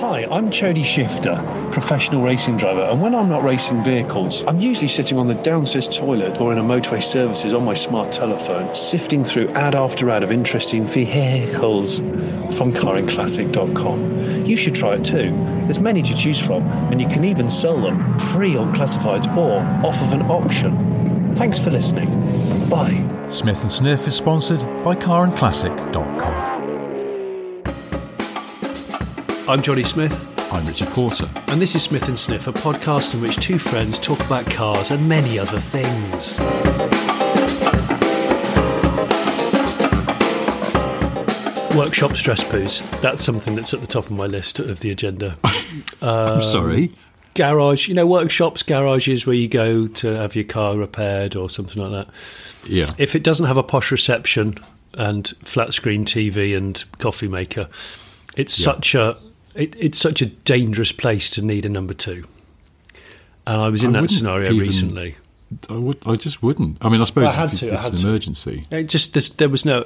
Hi, I'm Chody Shifter, professional racing driver, and when I'm not racing vehicles, I'm usually sitting on the downstairs toilet or in a motorway services on my smart telephone, sifting through ad after ad of interesting vehicles from carandclassic.com. You should try it too. There's many to choose from, and you can even sell them free on classifieds or off of an auction. Thanks for listening. Bye. Smith and Sniff is sponsored by carandclassic.com. I'm Johnny Smith. I'm Richard Porter. And this is Smith and Sniff, a podcast in which two friends talk about cars and many other things. Workshop stress poos. That's something that's at the top of my list of the agenda. I'm sorry? Garage. You know, workshops, garages where you go to have your car repaired or something like that. Yeah. If it doesn't have a posh reception and flat screen TV and coffee maker, it's such a... It's such a dangerous place to need a number two. And I was in that scenario recently. I just wouldn't. I mean, I suppose it's an emergency. There was no...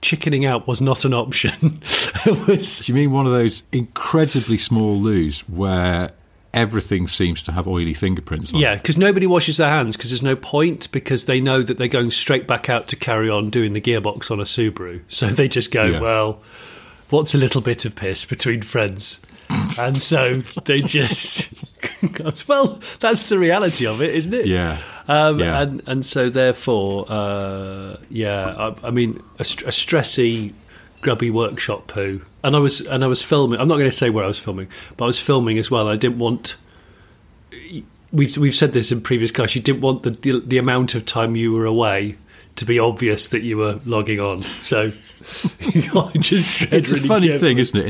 Chickening out was not an option. Do you mean one of those incredibly small loos where everything seems to have oily fingerprints on it? Yeah, because nobody washes their hands because there's no point, because they know that they're going straight back out to carry on doing the gearbox on a Subaru. So they just go, well... What's a little bit of piss between friends? And so they just... well, that's the reality of it, isn't it? Yeah. And so therefore, I mean, a stressy, grubby workshop poo. And I was filming. I'm not going to say where I was filming, but I was filming as well. I didn't want... We've said this in previous cars. You didn't want the amount of time you were away to be obvious that you were logging on. So... it's really a funny thing, isn't it?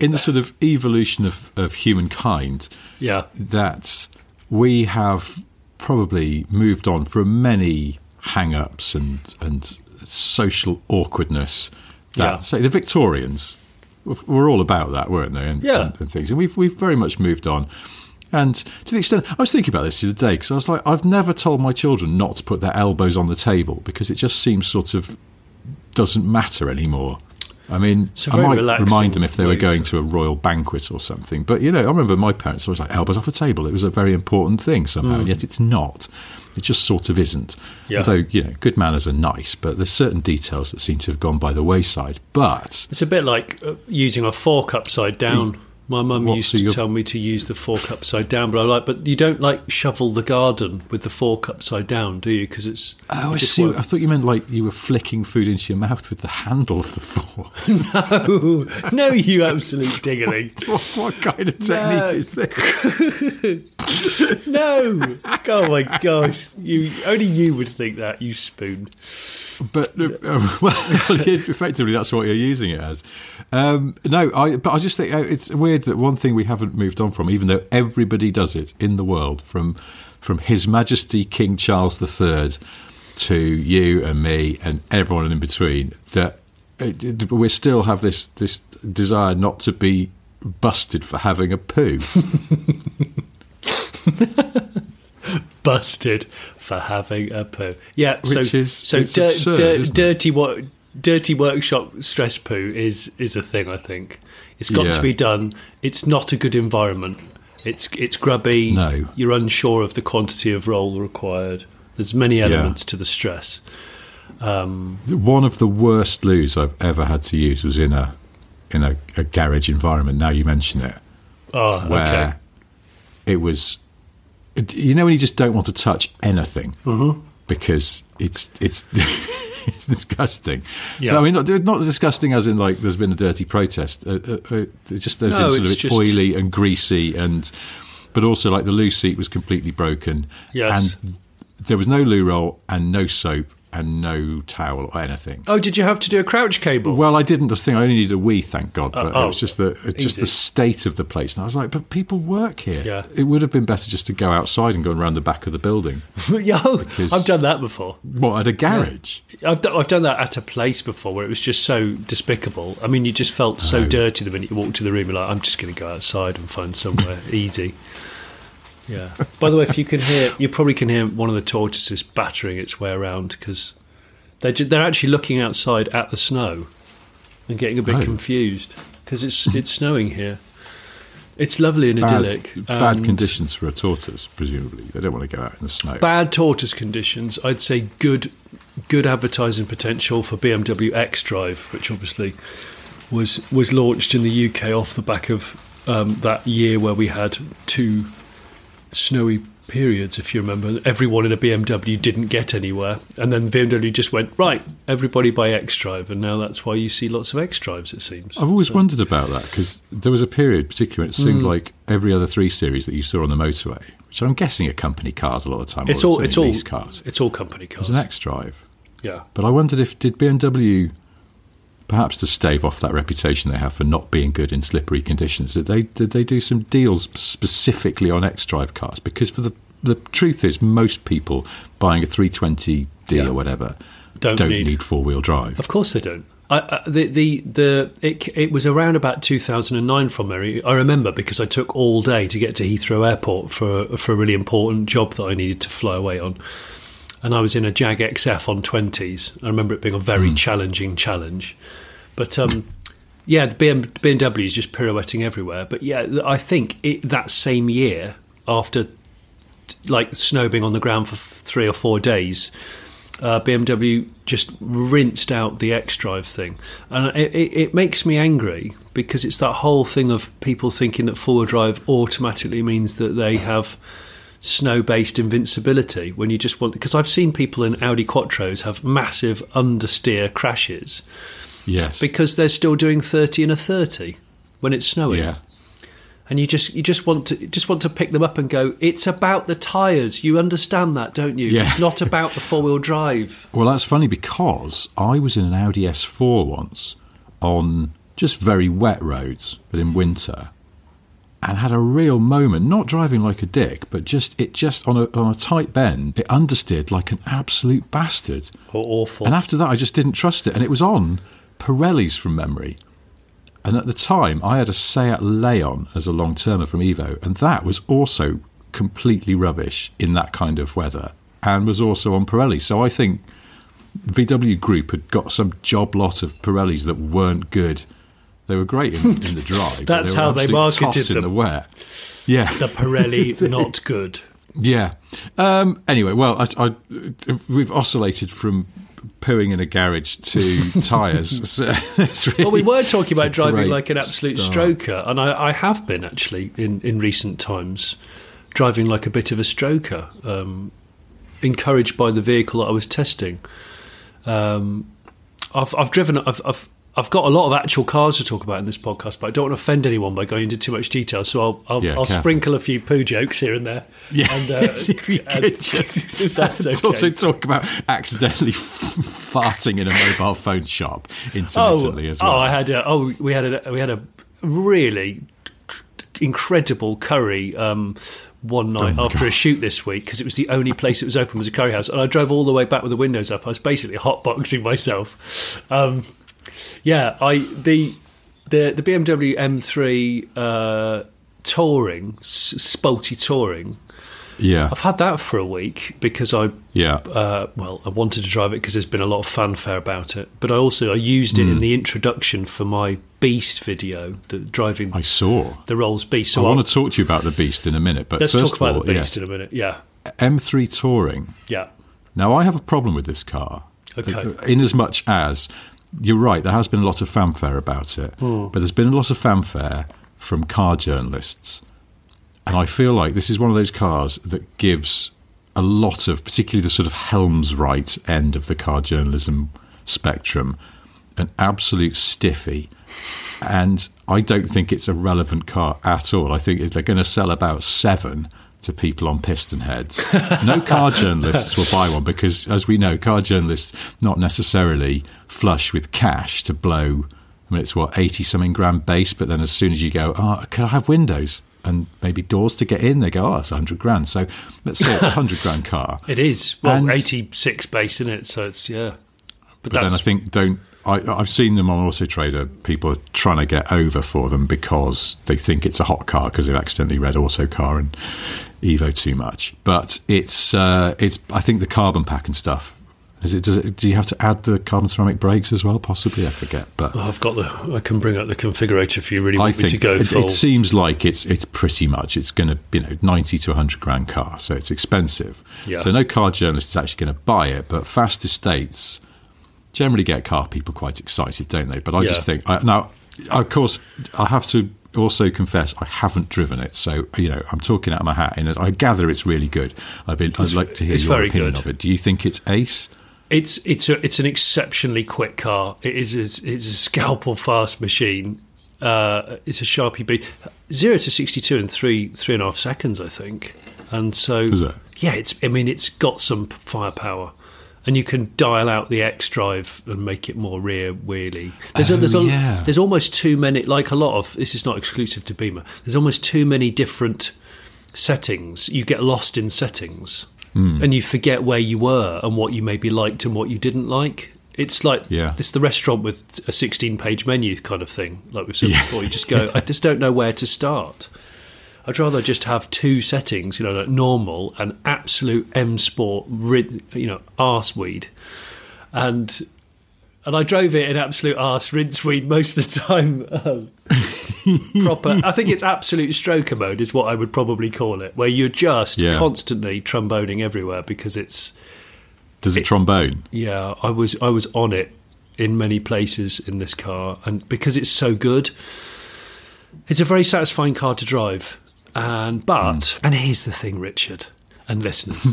In the sort of evolution of humankind, that we have probably moved on from many hang-ups and social awkwardness. Say the Victorians were all about that, weren't they? And things, and we've very much moved on. And to the extent, I was thinking about this the other day because I was like, I've never told my children not to put their elbows on the table because it just seems sort of doesn't matter anymore. I mean, I might remind them if they were going to a royal banquet or something. But, you know, I remember my parents always like, elbows off the table. It was a very important thing somehow, and yet it's not. It just sort of isn't. Yeah. Although, you know, good manners are nice, but there's certain details that seem to have gone by the wayside. But... It's a bit like using a fork upside down. My mum used to tell me to use the fork upside down, but I'm like, but you don't like shovel the garden with the fork upside down, do you? Because it's... Oh, I see. I thought you meant like you were flicking food into your mouth with the handle of the fork. No, you absolute diggling. What kind of technique is this? No. Oh my gosh. Only you would think that, you spoon. But effectively, that's what you're using it as. I just think it's weird that one thing we haven't moved on from, even though everybody does it in the world, from His Majesty King Charles III to you and me and everyone in between, that we still have this desire not to be busted for having a poo. Busted for having a poo. Yeah, dirty workshop stress poo is a thing, I think. It's got to be done. It's not a good environment. It's grubby. No. You're unsure of the quantity of roll required. There's many elements to the stress. One of the worst loos I've ever had to use was in a garage environment, now you mention it. Oh, where it was... You know when you just don't want to touch anything because it's... It's disgusting. Yeah. But I mean, not disgusting as in like there's been a dirty protest. It's just as in sort of it's oily and greasy, but also like the loo seat was completely broken. Yes. And there was no loo roll and no soap and no towel or anything. Oh, did you have to do a crouch cable? Well, I didn't. This thing, I only needed a wee, thank God. But it was just the state of the place. And I was like, but people work here. Yeah. It would have been better just to go outside and go around the back of the building. Yo, because, I've done that before. What, at a garage? Yeah. I've done that at a place before where it was just so despicable. I mean, you just felt so dirty the minute you walked to the room. You're like, I'm just going to go outside and find somewhere easy. Yeah. By the way, if you can hear, you probably can hear one of the tortoises battering its way around because they're actually looking outside at the snow and getting a bit confused because it's snowing here. It's lovely and idyllic. Bad conditions for a tortoise, presumably. They don't want to go out in the snow. Bad tortoise conditions. I'd say good advertising potential for BMW X-Drive, which obviously was launched in the UK off the back of that year where we had two snowy periods, if you remember. Everyone in a BMW didn't get anywhere, and then BMW just went, right, everybody buy X-Drive, and now that's why you see lots of X-Drives, it seems. I've always wondered about that, because there was a period particularly when it seemed like every other 3 Series that you saw on the motorway, which I'm guessing are company cars a lot of the time. It's all lease cars. It's all company cars. It was an X-Drive. Yeah. But I wondered if, did BMW, perhaps to stave off that reputation they have for not being good in slippery conditions, did they do some deals specifically on X-Drive cars? Because for the truth is, most people buying a 320D or whatever don't need four-wheel drive. Of course they don't. It was around about 2009 from memory. I remember because I took all day to get to Heathrow Airport for a really important job that I needed to fly away on. And I was in a Jag XF on 20s. I remember it being a very challenging challenge. But, the BMW is just pirouetting everywhere. But, yeah, I think that same year, after, snow being on the ground for 3 or 4 days, BMW just rinsed out the X-Drive thing. And it makes me angry because it's that whole thing of people thinking that four-wheel drive automatically means that they have snow-based invincibility when you just want, because I've seen people in Audi Quattros have massive understeer crashes. Yes, because they're still doing 30 in a 30 when it's snowing. Yeah, and you just want to pick them up and go, it's about the tyres. You understand that, don't you? Yeah. It's not about the four-wheel drive. Well, that's funny because I was in an Audi S4 once on just very wet roads, but in winter. And had a real moment, not driving like a dick, but just on a tight bend, it understeered like an absolute bastard. Oh, awful. And after that, I just didn't trust it. And it was on Pirellis from memory. And at the time, I had a Seat Leon as a long-termer from Evo. And that was also completely rubbish in that kind of weather and was also on Pirelli. So I think VW Group had got some job lot of Pirellis that weren't good. They were great in the drive. That's how they marketed them. In the wet. Yeah. The Pirelli, not good. Yeah. Anyway, well, we've oscillated from pooing in a garage to tyres. So really, well, we were talking about driving like an absolute stroker, and I have been actually in recent times driving like a bit of a stroker, encouraged by the vehicle that I was testing. I've got a lot of actual cars to talk about in this podcast, but I don't want to offend anyone by going into too much detail, so I'll sprinkle a few poo jokes here and there. Yeah, and, if that's okay. Also talk about accidentally farting in a mobile phone shop intermittently as well. We had a really incredible curry one night after a shoot this week, because it was the only place that was open was a curry house, and I drove all the way back with the windows up. I was basically hotboxing myself. Yeah, the BMW M3 touring, sporty touring. Yeah, I've had that for a week because I wanted to drive it because there's been a lot of fanfare about it. But I used it in the introduction for my Beast video, the driving. I saw the Rolls Beast. So I want to talk to you about the Beast in a minute. But in a minute. Yeah, M3 touring. Yeah. Now I have a problem with this car. Okay. In as much as. You're right, there has been a lot of fanfare about it, but there's been a lot of fanfare from car journalists. And I feel like this is one of those cars that gives a lot of, particularly the sort of Helms right end of the car journalism spectrum, an absolute stiffy. And I don't think it's a relevant car at all. I think they're going to sell about 7 to people on piston heads. No car journalists will buy one because, as we know, car journalists not necessarily flush with cash to blow. I mean, it's what, 80-something grand base, but then as soon as you go, oh, can I have windows and maybe doors to get in? They go, oh, it's 100 grand. So let's say it's a 100 grand car. It is. Well, and 86 base in it, so it's, yeah. But then I think I've seen them on Auto Trader. People are trying to get over for them because they think it's a hot car because they've accidentally read Autocar and Evo too much. But it's I think the carbon pack and stuff. Do you have to add the carbon ceramic brakes as well? Possibly, I forget. But I can bring up the configurator if you really want me to go for. It seems like it's pretty much it's going to 90 to 100 grand car, so it's expensive. Yeah. So no car journalist is actually going to buy it, but Fast Estates generally get car people quite excited, don't they? But I just think now, of course, I have to also confess I haven't driven it, so I'm talking out of my hat, and I gather it's really good. I'd like to hear your opinion of it. Do you think it's ace? It's an exceptionally quick car. It's a scalpel fast machine. It's a Sharpie B, 0 to 62 in three and a half seconds, I think. And so it's got some firepower. And you can dial out the X-Drive and make it more rear wheelie. There's almost too many, like a lot of, this is not exclusive to Beamer, there's almost too many different settings. You get lost in settings and you forget where you were and what you maybe liked and what you didn't like. It's like it's the restaurant with a 16-page menu kind of thing, like we've said before. You just go, I just don't know where to start. I'd rather just have two settings, like normal and absolute M Sport, arseweed. And I drove it in absolute arse rinseweed most of the time. Proper. I think it's absolute stroker mode is what I would probably call it, where you're just constantly tromboning everywhere because it's... Does it trombone? Yeah, I was on it in many places in this car. And because it's so good, it's a very satisfying car to drive. And here's the thing, Richard and listeners,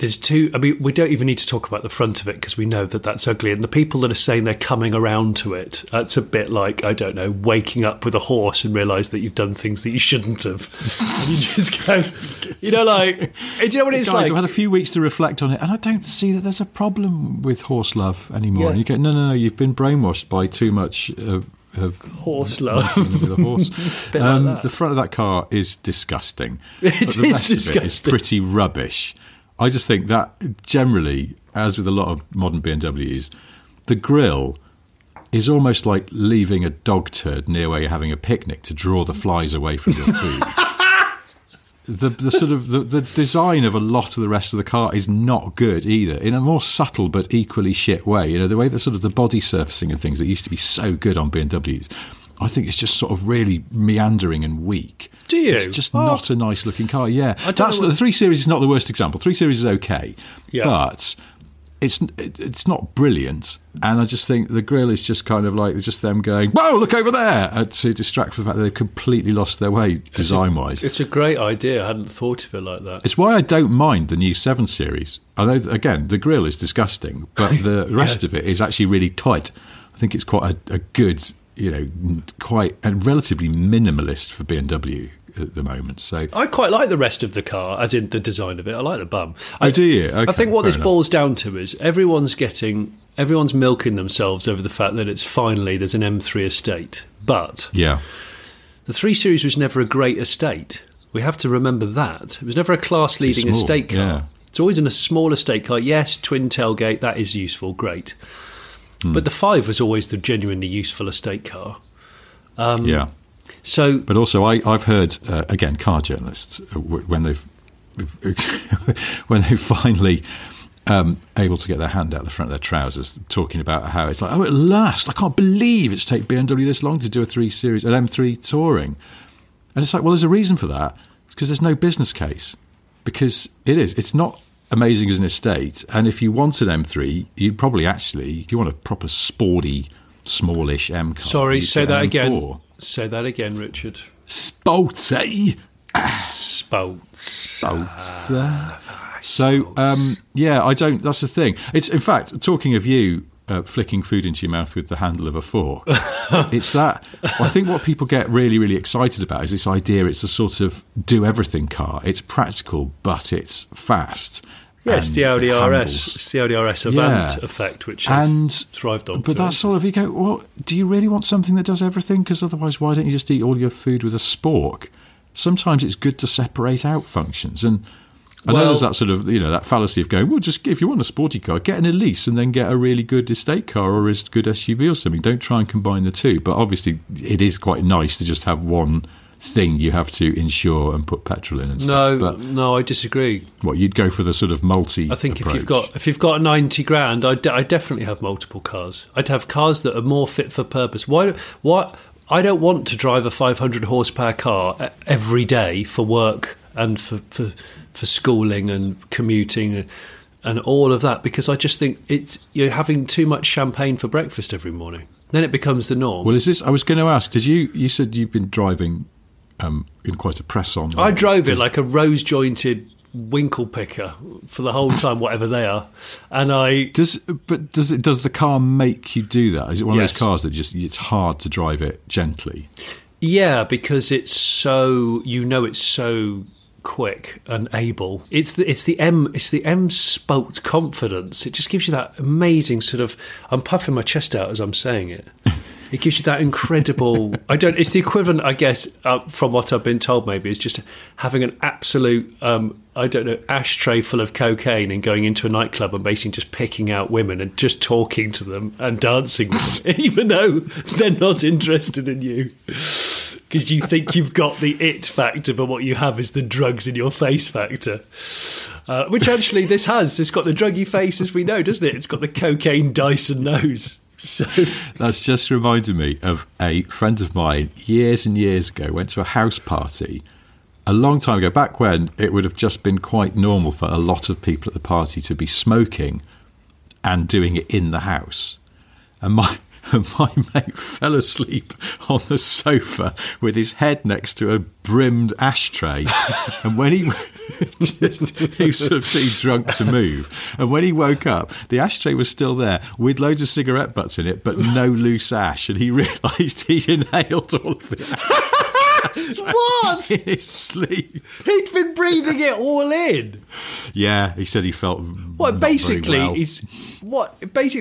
we don't even need to talk about the front of it because we know that that's ugly, and the people that are saying they're coming around to it, that's a bit like, I don't know, waking up with a horse and realise that you've done things that you shouldn't have. And you just go, do you know what it's guys, like? I've had a few weeks to reflect on it, and I don't see that there's a problem with horse love anymore. Yeah. And you go, no, you've been brainwashed by too much... of horse love. With a horse. Like the front of that car is disgusting. It is pretty rubbish. I just think that generally, as with a lot of modern BMWs, the grille is almost like leaving a dog turd near where you're having a picnic to draw the flies away from your food. The design of a lot of the rest of the car is not good either, in a more subtle but equally shit way. The way that sort of the body surfacing and things that used to be so good on BMWs, I think it's just sort of really meandering and weak. Do you? It's just not a nice looking car. Yeah, the 3 Series is not the worst example. 3 Series is okay, but it's not brilliant, and I just think the grille is just kind of like it's just them going, whoa, look over there, to distract from the fact that they've completely lost their way design-wise. It's a great idea. I hadn't thought of it like that. It's why I don't mind the new 7 Series. Although, again, the grille is disgusting, but the rest of it is actually really tight. I think it's quite a good, quite a relatively minimalist for BMW at the moment. So I quite like the rest of the car, as in the design of it. I like the bum. Do you? Okay, I think what this boils down to is everyone's milking themselves over the fact that it's finally there's an M3 estate. But the 3 Series was never a great estate. We have to remember that. It was never a class-leading estate car. Yeah. It's always in a small estate car. Yes, twin tailgate, that is useful, great. But the 5 was always the genuinely useful estate car. So, but also, I've heard again, car journalists when they've finally able to get their hand out the front of their trousers, talking about how it's like, oh, at last! I can't believe it's taken BMW this long to do a 3 Series, an M3 touring, and it's like, well, there's a reason for that. It's because there's no business case, because it's not amazing as an estate, and if you want an M3, you'd probably actually, if you want a proper sporty, smallish M car, sorry, say that M4. Again. Say that again, Richard. Spouts. So, I don't... That's the thing. It's, in fact, talking of you, flicking food into your mouth with the handle of a fork. It's that. I think what people get really, really excited about is this idea it's a sort of do-everything car. It's practical, but it's fast. Yeah, it's the Audi RS. It's the Audi RS Avant effect, which has thrived on. But that's sort of, you go, well, do you really want something that does everything? Because otherwise, why don't you just eat all your food with a spork? Sometimes it's good to separate out functions. And I know there's that sort of, you know, that fallacy of going, well, just if you want a sporty car, get an Elise and then get a really good estate car or a good SUV or something. Don't try and combine the two. But obviously, it is quite nice to just have one thing you have to insure and put petrol in and stuff. No, I disagree. What, you'd go for the sort of multi? I think approach. if you've got 90 grand, I'd definitely have multiple cars. I'd have cars that are more fit for purpose. Why I don't want to drive a 500 horsepower car every day for work and for schooling and commuting and all of that, because I just think you're having too much champagne for breakfast every morning. Then it becomes the norm. Well, is this? I was going to ask, did you said you've been driving in quite a press-on. I drove it like a rose-jointed winkle picker for the whole time, whatever they are. And I does the car make you do that? Is it one of those cars that just it's hard to drive it gently? Yeah, because it's so it's so quick and able. It's the M spoked confidence. It just gives you that amazing sort of. I'm puffing my chest out as I'm saying it. It gives you that incredible. It's the equivalent, I guess, from what I've been told. Maybe is just having an absolute, ashtray full of cocaine and going into a nightclub and basically just picking out women and just talking to them and dancing with them, even though they're not interested in you, because you think you've got the it factor, but what you have is the drugs in your face factor. Which actually this has. It's got the druggy face, as we know, doesn't it? It's got the cocaine Dyson nose. So that's just reminded me of a friend of mine years and years ago went to a house party a long time ago, back when it would have just been quite normal for a lot of people at the party to be smoking and doing it in the house. And my mate fell asleep on the sofa with his head next to a brimmed ashtray. And when he was sort of too drunk to move. And when he woke up, the ashtray was still there with loads of cigarette butts in it, but no loose ash. And he realised he'd inhaled all of the ash. What? In his sleep. He'd been breathing it all in. Yeah, he said he felt basically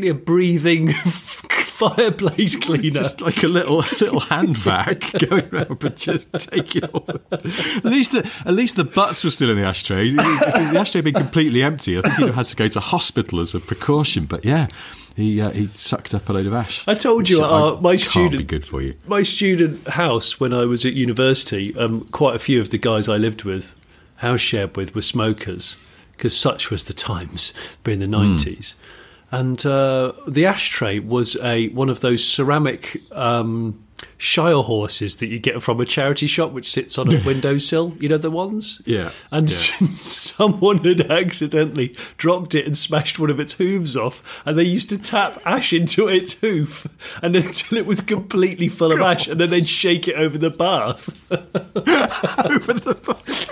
a breathing fireplace cleaner. Just like a little hand vac going around, but just take it all. At least the butts were still in the ashtray. If the ashtray had been completely empty, I think he'd have had to go to hospital as a precaution, but yeah. He sucked up a load of ash. I told you, my student house when I was at university, quite a few of the guys I lived with, house shared with, were smokers, because such was the times, being the 90s. And the ashtray was one of those ceramic Shire horses that you get from a charity shop, which sits on a windowsill, you know the ones? Yeah. And someone had accidentally dropped it and smashed one of its hooves off, and they used to tap ash into its hoof and until it was completely full of ash, and then they'd shake it over the bath. Over the bath.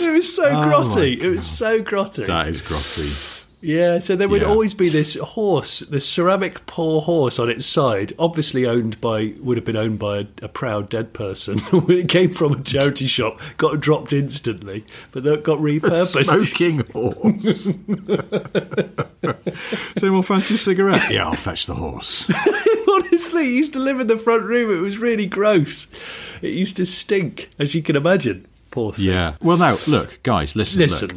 It was so grotty. It was so grotty. That is grotty. Yeah, so there would always be this horse, this ceramic paw horse on its side, obviously would have been owned by a proud dead person. When it came from a charity shop, got dropped instantly, but that got repurposed. A smoking horse. So more fancy cigarette? Yeah, I'll fetch the horse. Honestly, it used to live in the front room. It was really gross. It used to stink, as you can imagine. Poor thing. Yeah. Well, now, look, guys, listen. Look.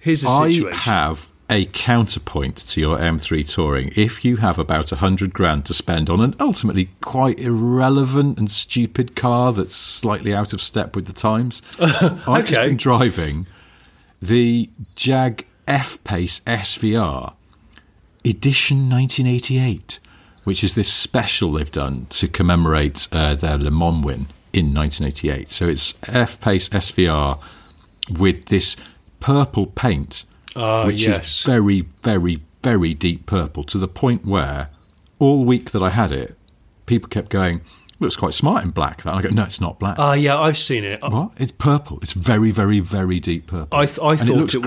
Here's the situation. I have a counterpoint to your M3 touring. If you have about 100 grand to spend on an ultimately quite irrelevant and stupid car that's slightly out of step with the times, I've just been driving the Jag F-Pace SVR edition 1988, which is this special they've done to commemorate their Le Mans win in 1988. So it's F-Pace SVR with this purple paint, which is very, very, very deep purple, to the point where all week that I had it, people kept going, looks quite smart in black. That. And I go, no, it's not black. Yeah, I've seen it. What? It's purple. It's very, very, very deep purple. I thought it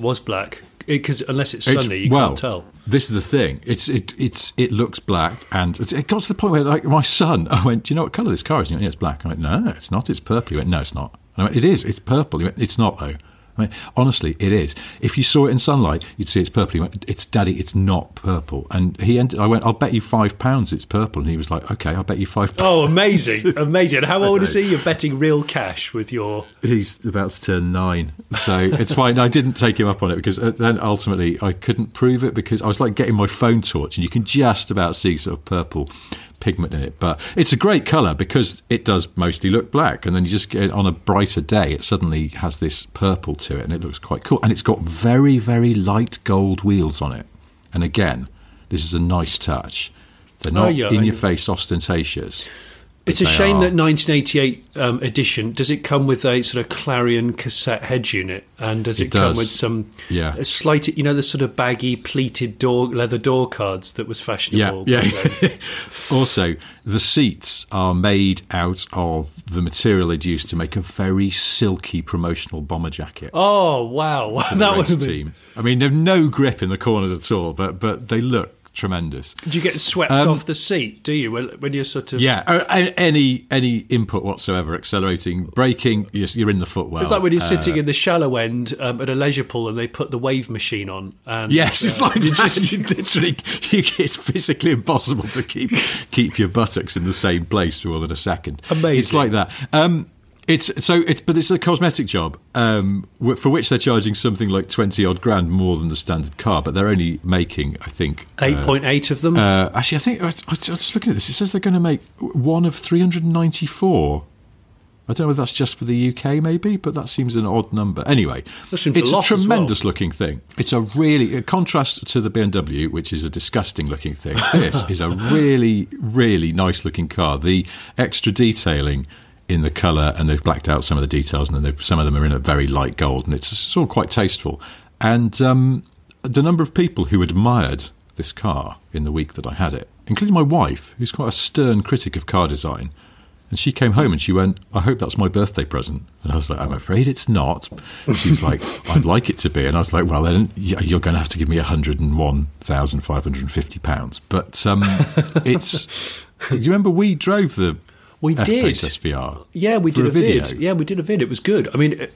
was black. because unless it's sunny, you can't tell. This is the thing. It looks black, and it got to the point where, like, my son, I went, "Do you know what colour this car is?" And he went, "Yeah, it's black." I went, "No, it's not. It's purple." He went, "No, it's not." And I went, "It is. It's purple." He went, "It's not though." I mean, honestly, it is. If you saw it in sunlight, you'd see it's purple. He went, "It's Daddy, it's not purple." And he ended, I went, "I'll bet you £5 it's purple." And he was like, "Okay, I'll bet you £5." Oh, amazing. Amazing. How old is he? You're betting real cash with your... He's about to turn 9. So it's fine. I didn't take him up on it because then ultimately I couldn't prove it because I was like getting my phone torch and you can just about see sort of purple pigment in it, but it's a great colour because it does mostly look black, and then you just get on a brighter day, it suddenly has this purple to it, and it looks quite cool. And it's got very, very light gold wheels on it. And again, this is a nice touch. They're not in your face ostentatious. It's a shame that 1988 edition, does it come with a sort of Clarion cassette head unit? And does it come with some slight, you know, the sort of baggy pleated leather door cards that was fashionable? Yeah. Also, the seats are made out of the material they'd used to make a very silky promotional bomber jacket. Oh, wow. That was the team. I mean, they've no grip in the corners at all, but they look tremendous. Do you get swept off the seat, do you, when you're sort of... Yeah, any input whatsoever, accelerating, braking, you're in the footwell. It's like when you're sitting in the shallow end at a leisure pool and they put the wave machine on. And, yes, it's like you just literally, it's physically impossible to keep your buttocks in the same place for more than a second. Amazing. It's like that. But it's a cosmetic job for which they're charging something like 20-odd grand more than the standard car. But they're only making, I think, 8.8 of them. Actually, I think I was just looking at this. It says they're going to make one of 394. I don't know if that's just for the UK, maybe, but that seems an odd number. Anyway, it's a tremendous-looking thing. It's a really... In contrast to the BMW, which is a disgusting-looking thing, this is a really, really nice-looking car. The extra detailing in the colour, and they've blacked out some of the details, and then some of them are in a very light gold, and it's all quite tasteful. And the number of people who admired this car in the week that I had it, including my wife, who's quite a stern critic of car design, and she came home and she went, "I hope that's my birthday present." And I was like, "I'm afraid it's not." And she was like, "I'd like it to be." And I was like, "Well, then you're going to have to give me £101,550. But it's... Do you remember we drove the... We did. SVR. Yeah, we did a vid. Yeah, we did a vid. It was good. I mean,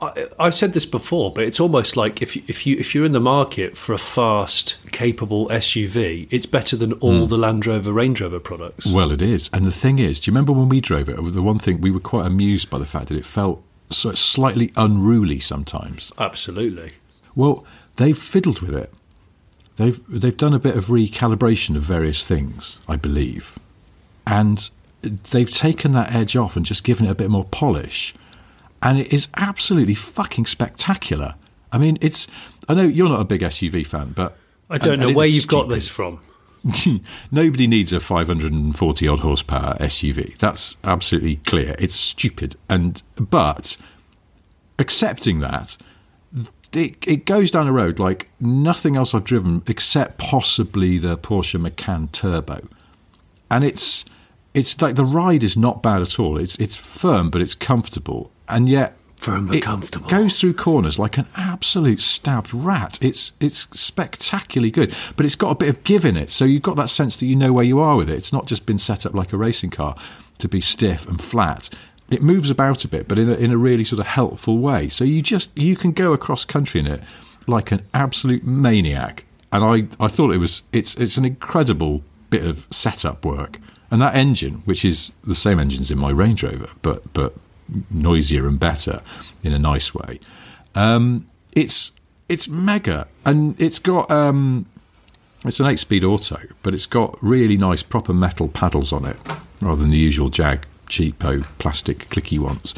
I've said this before, but it's almost like if you're in the market for a fast, capable SUV, it's better than all the Land Rover, Range Rover products. Well, it is. And the thing is, do you remember when we drove it? The one thing we were quite amused by the fact that it felt so slightly unruly sometimes. Absolutely. Well, they've fiddled with it. They've done a bit of recalibration of various things, I believe, and they've taken that edge off and just given it a bit more polish, and it is absolutely fucking spectacular. I mean, it's... I know you're not a big SUV fan, but... I don't know where you've got this from. Nobody needs a 540-odd horsepower SUV. That's absolutely clear. It's stupid. But accepting that, it goes down a road like nothing else I've driven except possibly the Porsche Macan Turbo. And it's... It's like the ride is not bad at all. It's firm, but it's comfortable. And yet it goes through corners like an absolute stabbed rat. It's spectacularly good, but it's got a bit of give in it. So you've got that sense that you know where you are with it. It's not just been set up like a racing car to be stiff and flat. It moves about a bit, but in a really sort of helpful way. So you can go across country in it like an absolute maniac. And I thought it's an incredible bit of setup work. And that engine, which is the same engines in my Range Rover, but noisier and better in a nice way, it's mega, and it's got it's an 8-speed auto, but it's got really nice proper metal paddles on it rather than the usual Jag cheapo plastic clicky ones.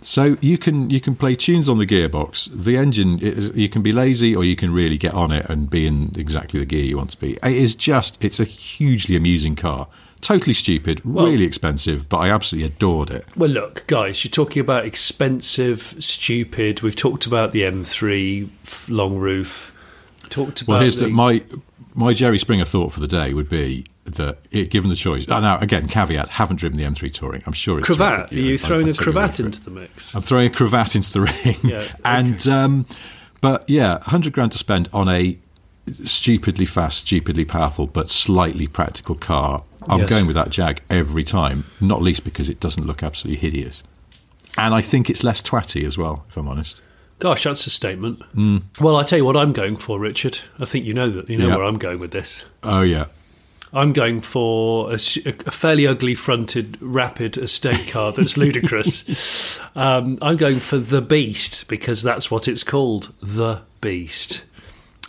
So you can play tunes on the gearbox. The engine, you can be lazy or you can really get on it and be in exactly the gear you want to be. It's a hugely amusing car. Totally stupid, really expensive, but I absolutely adored it. Well, look, guys, you're talking about expensive, stupid. We've talked about the M3, long roof. Talked about... Well, here's that my Jerry Springer thought for the day would be that, given the choice... Now, again, caveat, haven't driven the M3 Touring. I'm sure it's... Cravat. Terrific. Are you throwing a cravat into the mix? I'm throwing a cravat into the ring. Yeah, okay. And But yeah, 100 grand to spend on a stupidly fast, stupidly powerful, but slightly practical car. I'm going with that Jag every time, not least because it doesn't look absolutely hideous. And I think it's less twatty as well, if I'm honest. Gosh, that's a statement. Mm. Well, I tell you what I'm going for, Richard. I think you know that. You know where I'm going with this. Oh, yeah. I'm going for a fairly ugly fronted rapid estate car that's ludicrous. I'm going for The Beast, because that's what it's called, The Beast.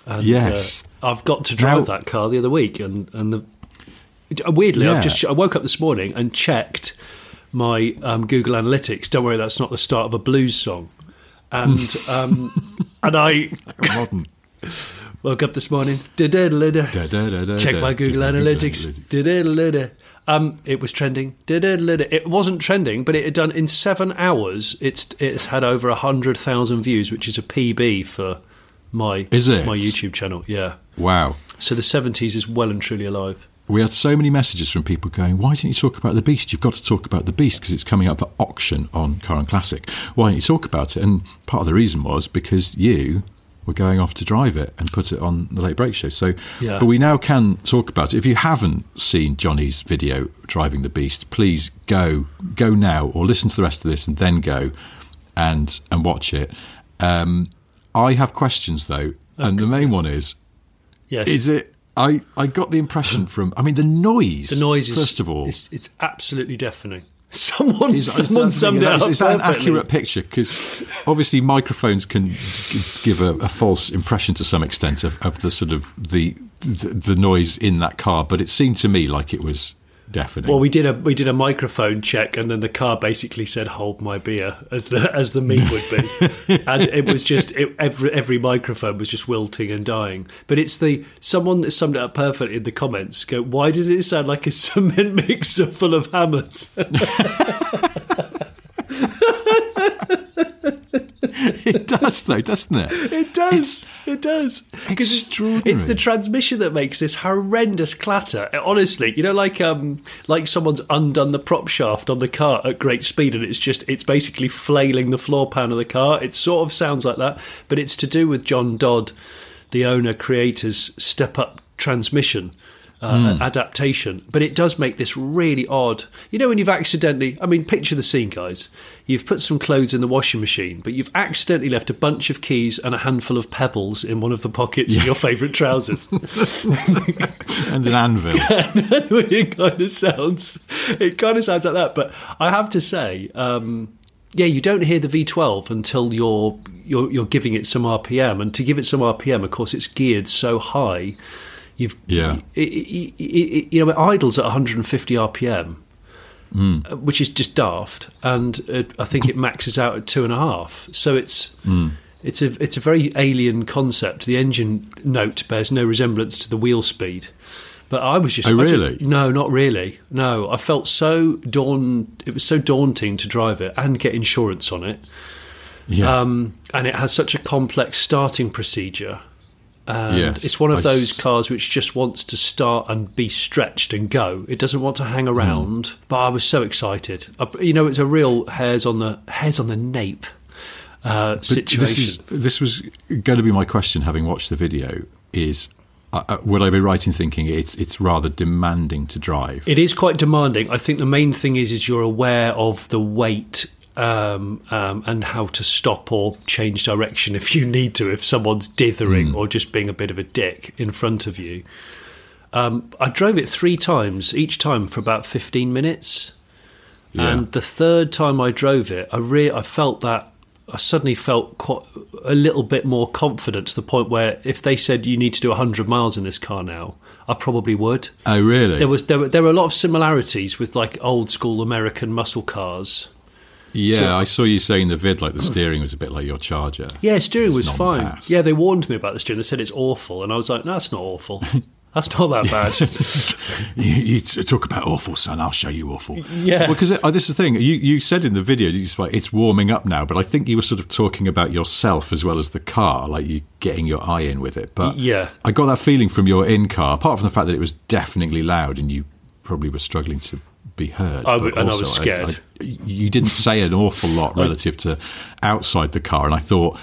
And, yes. I've got to drive that car the other week. And weirdly, I woke up this morning and checked my Google Analytics. Don't worry, that's not the start of a blues song. And and I woke up this morning, check my Google Analytics. It was trending. It wasn't trending, but it had done in 7 hours. It's had over 100,000 views, which is a PB for my YouTube channel. Yeah, wow. So the 70s is well and truly alive. We had so many messages from people going, why didn't you talk about The Beast? You've got to talk about The Beast because it's coming up for auction on Car and Classic. Why don't you talk about it? And part of the reason was because you were going off to drive it and put it on the Late Break Show. So, but we now can talk about it. If you haven't seen Johnny's video driving The Beast, please go now, or listen to the rest of this and then go and watch it. I have questions, though, and the main one is, is it... I got the impression from... I mean, the noise is... First of all... It's absolutely deafening. Someone summed it up perfectly. Is that an accurate picture? Because obviously microphones can give a false impression to some extent of the sort of the noise in that car, but it seemed to me like it was... Definitely. Well, we did a microphone check, and then the car basically said, "Hold my beer," as the meme would be, and it was just every microphone was just wilting and dying. But someone that summed it up perfectly in the comments. Go, why does it sound like a cement mixer full of hammers? It does, though, doesn't it? It does. It does. Because it's the transmission that makes this horrendous clatter. Honestly, you know, like someone's undone the prop shaft on the car at great speed, and it's basically flailing the floor pan of the car. It sort of sounds like that, but it's to do with John Dodd, the owner creator's step-up transmission. Adaptation, but it does make this really odd. You know, when you've accidentally, I mean, picture the scene, guys. You've put some clothes in the washing machine, but you've accidentally left a bunch of keys and a handful of pebbles in one of the pockets of your favourite trousers. And an anvil. It kind of sounds like that. But I have to say, you don't hear the V12 until you're giving it some RPM. And to give it some RPM, of course, it's geared so high. It idles at 150 RPM, which is just daft, and I think it maxes out at 2.5. So it's a very alien concept. The engine note bears no resemblance to the wheel speed. But I was just no, not really. No, I felt it was so daunting to drive it and get insurance on it. Yeah, and it has such a complex starting procedure. And it's one of those cars which just wants to start and be stretched and go. It doesn't want to hang around. But I was so excited. It's a real hairs on the nape situation. This was going to be my question, having watched the video, is... would I be right in thinking it's rather demanding to drive? It is quite demanding. I think the main thing is you're aware of the weight and how to stop or change direction if you need to, if someone's dithering or just being a bit of a dick in front of you. I drove it 3 times, each time for about 15 minutes. Yeah. And the third time I drove it, I suddenly felt quite a little bit more confident, to the point where if they said you need to do 100 miles in this car now, I probably would. Oh, really? There were a lot of similarities with like old school American muscle cars. Yeah, so, I saw you saying in the vid, like the steering was a bit like your Charger. Yeah, steering was fine. Yeah, they warned me about the steering. They said it's awful, and I was like, no, that's not awful. That's not that bad. you talk about awful, son. I'll show you awful. Yeah. Well, because this is the thing. You said in the video, it's warming up now, but I think you were sort of talking about yourself as well as the car, like you getting your eye in with it. But I got that feeling from your in-car, apart from the fact that it was deafeningly loud and you probably were struggling to be heard. I was scared. You didn't say an awful lot relative to outside the car, and I thought...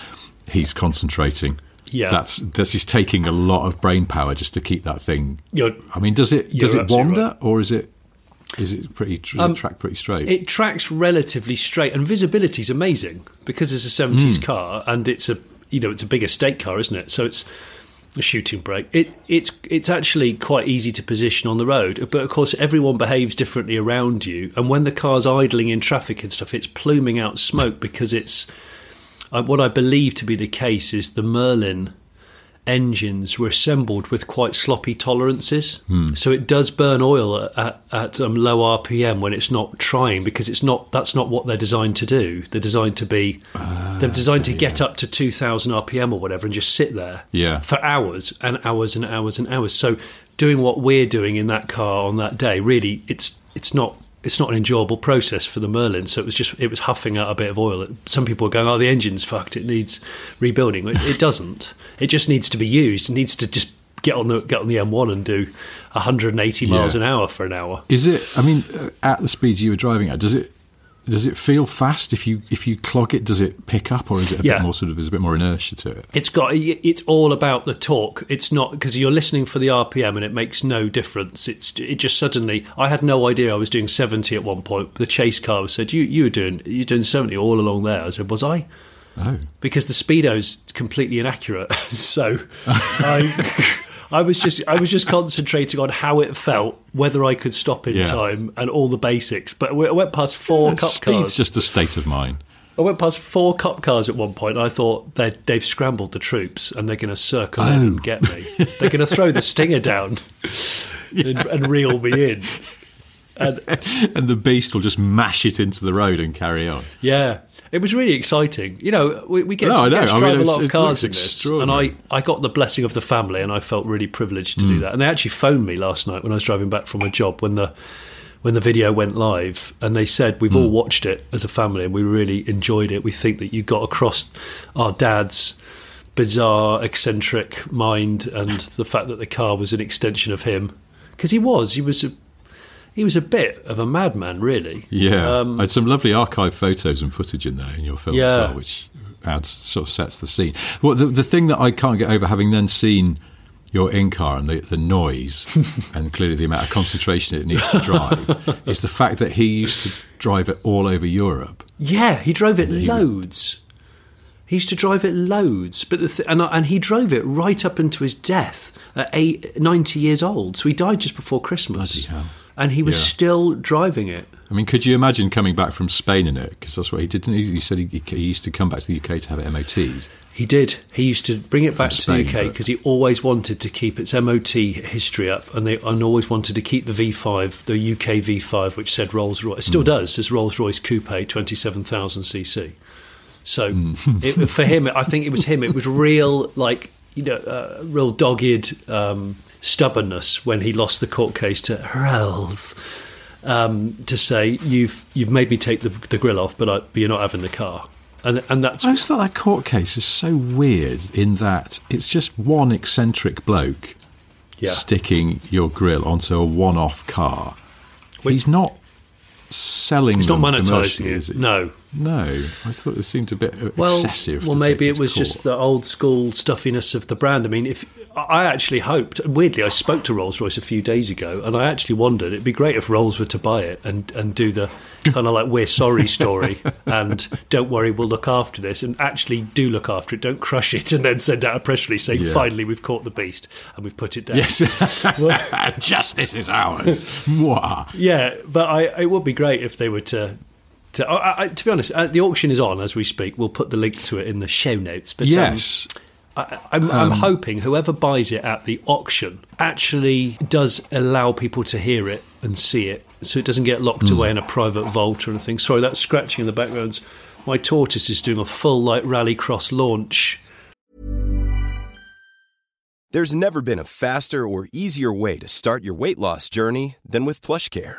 he's concentrating. Yeah, that's taking a lot of brain power just to keep that thing. Does it wander, right, or is it pretty track pretty straight? It tracks relatively straight, and visibility is amazing because it's a 70s car, and it's a big estate car, isn't it? So it's a shooting brake. It's actually quite easy to position on the road, but of course everyone behaves differently around you. And when the car's idling in traffic and stuff, it's pluming out smoke because it's what I believe to be the case is the Merlin engines were assembled with quite sloppy tolerances, so it does burn oil at low RPM when it's not trying, because that's not what they're designed to do. They're designed to be to get up to 2,000 RPM or whatever and just sit there for hours and hours and hours and hours. So doing what we're doing in that car on that day, really, it's not an enjoyable process for the Merlin. So it was huffing out a bit of oil. Some people are going, the engine's fucked, it needs rebuilding. It doesn't. It just needs to be used. It needs to just get on the M1 and do 180 miles an hour for an hour. Is it? I mean, at the speeds you were driving at, does it feel fast if you clog it? Does it pick up, or is it a bit more sort of? There's a bit more inertia to it. It's all about the torque. It's not, because you're listening for the RPM and it makes no difference. It just suddenly. I had no idea I was doing 70 at one point. The chase car said you were doing 70 all along there. I said, was I? Oh, because the speedo's completely inaccurate. So I was just concentrating on how it felt, whether I could stop in time, and all the basics. But I went past four cop cars. It's just a state of mind. I went past four cop cars at one point. I thought they've scrambled the troops and they're going to circle in and get me. They're going to throw the stinger down and reel me in. And the beast will just mash it into the road and carry on. Yeah, it was really exciting. You know, we get to drive a lot of cars in this, and I got the blessing of the family, and I felt really privileged to do that. And they actually phoned me last night when I was driving back from a job when the video went live, and they said, we've all watched it as a family, and we really enjoyed it. We think that you got across our dad's bizarre, eccentric mind, and the fact that the car was an extension of him, because he was a bit of a madman, really. Yeah, I had some lovely archive photos and footage in there in your film as well, which sort of sets the scene. Well, the thing that I can't get over, having then seen your in-car and the noise and clearly the amount of concentration it needs to drive, is the fact that he used to drive it all over Europe. Yeah, he drove it loads. He used to drive it loads, but and he drove it right up into his death at 90 years old. So he died just before Christmas. Bloody hell. And he was still driving it. I mean, could you imagine coming back from Spain in it? Because that's what he did. You said he used to come back to the UK to have it MOT'd. He did. He used to bring it back to Spain, the UK, because he always wanted to keep its MOT history up, and always wanted to keep the V5, the UK V5, which said Rolls-Royce. It still does. It's Rolls-Royce Coupe 27,000 cc. So for him, I think it was him. It was real, real dogged. Stubbornness when he lost the court case to Rolls, to say you've made me take the grill off, but you're not having the car, and that's. I just thought that court case is so weird in that it's just one eccentric bloke sticking your grill onto a one-off car. He's not selling. He's not monetising it. Is he? No. I thought it seemed a bit excessive. Well, maybe it was just the old school stuffiness of the brand. I mean, if. I actually hoped, weirdly, I spoke to Rolls-Royce a few days ago, and I actually wondered, it'd be great if Rolls were to buy it and do the kind of like, we're sorry story, and don't worry, we'll look after this, and actually do look after it, don't crush it, and then send out a press release saying, finally, we've caught the beast, and we've put it down. Yes. Justice is ours. Mwah. Yeah, but it would be great if they were to... To be honest, the auction is on as we speak. We'll put the link to it in the show notes. But, yes. I'm hoping whoever buys it at the auction actually does allow people to hear it and see it, so it doesn't get locked away in a private vault or anything. Sorry, that's scratching in the background. My tortoise is doing a full rallycross launch. There's never been a faster or easier way to start your weight loss journey than with PlushCare.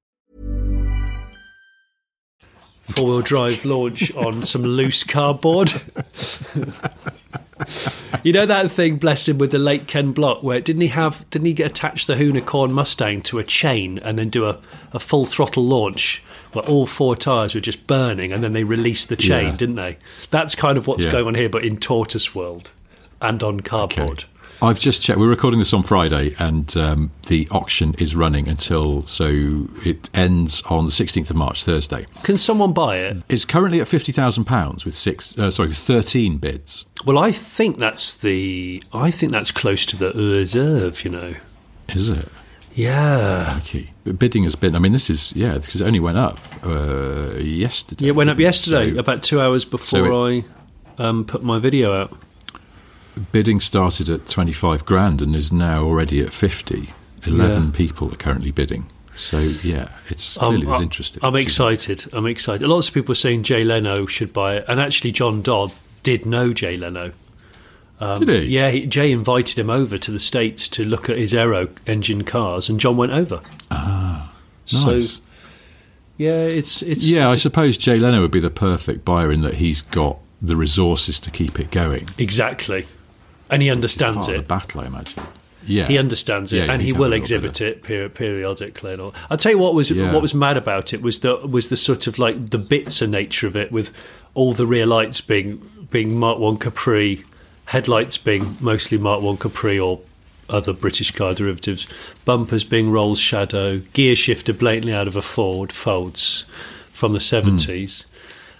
Four-wheel drive launch on some loose cardboard. You know that thing, bless him, with the late Ken Block, where didn't he attach the Hoonacorn Mustang to a chain and then do a full throttle launch where all four tyres were just burning and then they released the chain, didn't they? That's kind of what's going on here, but in tortoise world and on cardboard. Okay. I've just checked. We're recording this on Friday, and the auction is running until, so it ends on the 16th of March, Thursday. Can someone buy it? It's currently at £50,000 with 13 bids. Well, I think that's close to the reserve, you know. Is it? Yeah. Okay. But bidding has been, because it only went up yesterday. Yeah, it went up yesterday, so, about 2 hours before I put my video out. Bidding started at 25 grand and is now already at 50. 11 people are currently bidding. So, it's clearly there's interest. I'm excited. Lots of people are saying Jay Leno should buy it. And actually, John Dodd did know Jay Leno. Did he? Yeah, Jay invited him over to the States to look at his aero engine cars, and John went over. Ah, nice. So, I suppose Jay Leno would be the perfect buyer in that he's got the resources to keep it going. Exactly. And he understands it. It's part of the battle, I imagine. Yeah, he understands it, and he will exhibit it periodically. And all. I'll tell you what was mad about it was the sort of like the Bitzer nature of it, with all the rear lights being Mark I Capri, headlights being mostly Mark I Capri or other British car derivatives, bumpers being Rolls Shadow, gear shifter blatantly out of a Ford Folds from the 70s.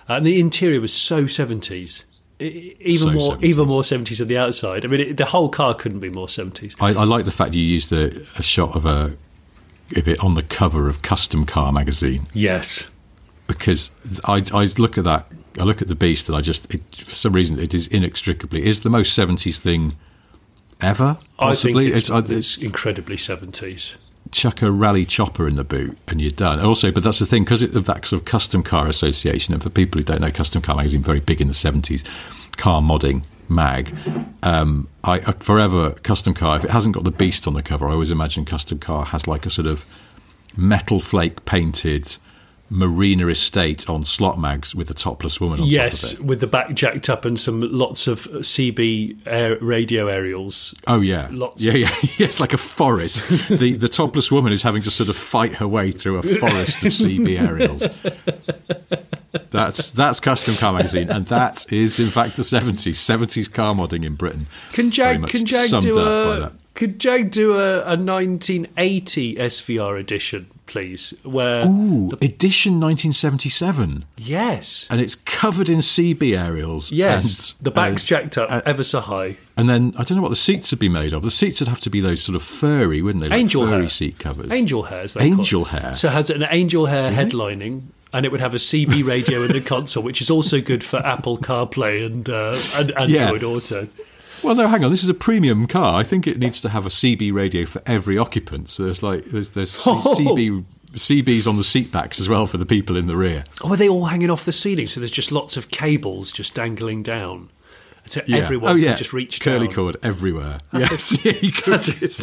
And the interior was so 70s. Even more 70s on the outside. I mean, the whole car couldn't be more 70s. I like the fact you used a shot of it on the cover of Custom Car magazine. Yes, because I look at that. I look at the Beast, and for some reason it is inextricably is the most 70s thing ever. Possibly. I think it's incredibly 70s. Chuck a rally chopper in the boot and you're done. Also, but that's the thing, because of that sort of Custom Car association, and for people who don't know, Custom Car magazine, very big in the 70s, car modding mag. I forever, Custom Car, if it hasn't got the Beast on the cover, I always imagine Custom Car has like a sort of metal flake painted Marina Estate on slot mags with a topless woman on top of it. Yes, with the back jacked up and some lots of CB radio aerials. Oh, yeah. Lots. It's like a forest. The topless woman is having to sort of fight her way through a forest of CB aerials. That's Custom Car magazine, and that is, in fact, the 70s. 70s car modding in Britain. Could Jag do a 1980 SVR edition, please? Where edition 1977. Yes, and it's covered in CB aerials. Yes, and the back's jacked up ever so high. And then I don't know what the seats would be made of. The seats would have to be those sort of furry, wouldn't they? Like angel furry hair. Seat covers. Angel hairs. Angel hair. So it has an angel hair headlining. And it would have a CB radio in the console, which is also good for Apple CarPlay and Android Auto. Well, no, hang on. This is a premium car. I think it needs to have a CB radio for every occupant. So there's CBs on the seat backs as well for the people in the rear. Oh, are they all hanging off the ceiling? So there's just lots of cables just dangling down. So everyone can just reach curly down. Cord everywhere. Yes, it's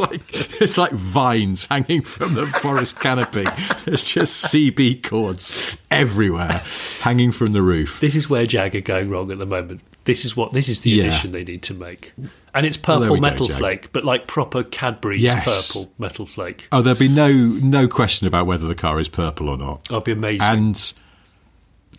like vines hanging from the forest canopy. It's just CB cords everywhere hanging from the roof. This is where Jag are going wrong at the moment. This is the edition they need to make, and it's purple metal flake, but like proper Cadbury's purple metal flake. Oh, there'll be no question about whether the car is purple or not. That'll be amazing. And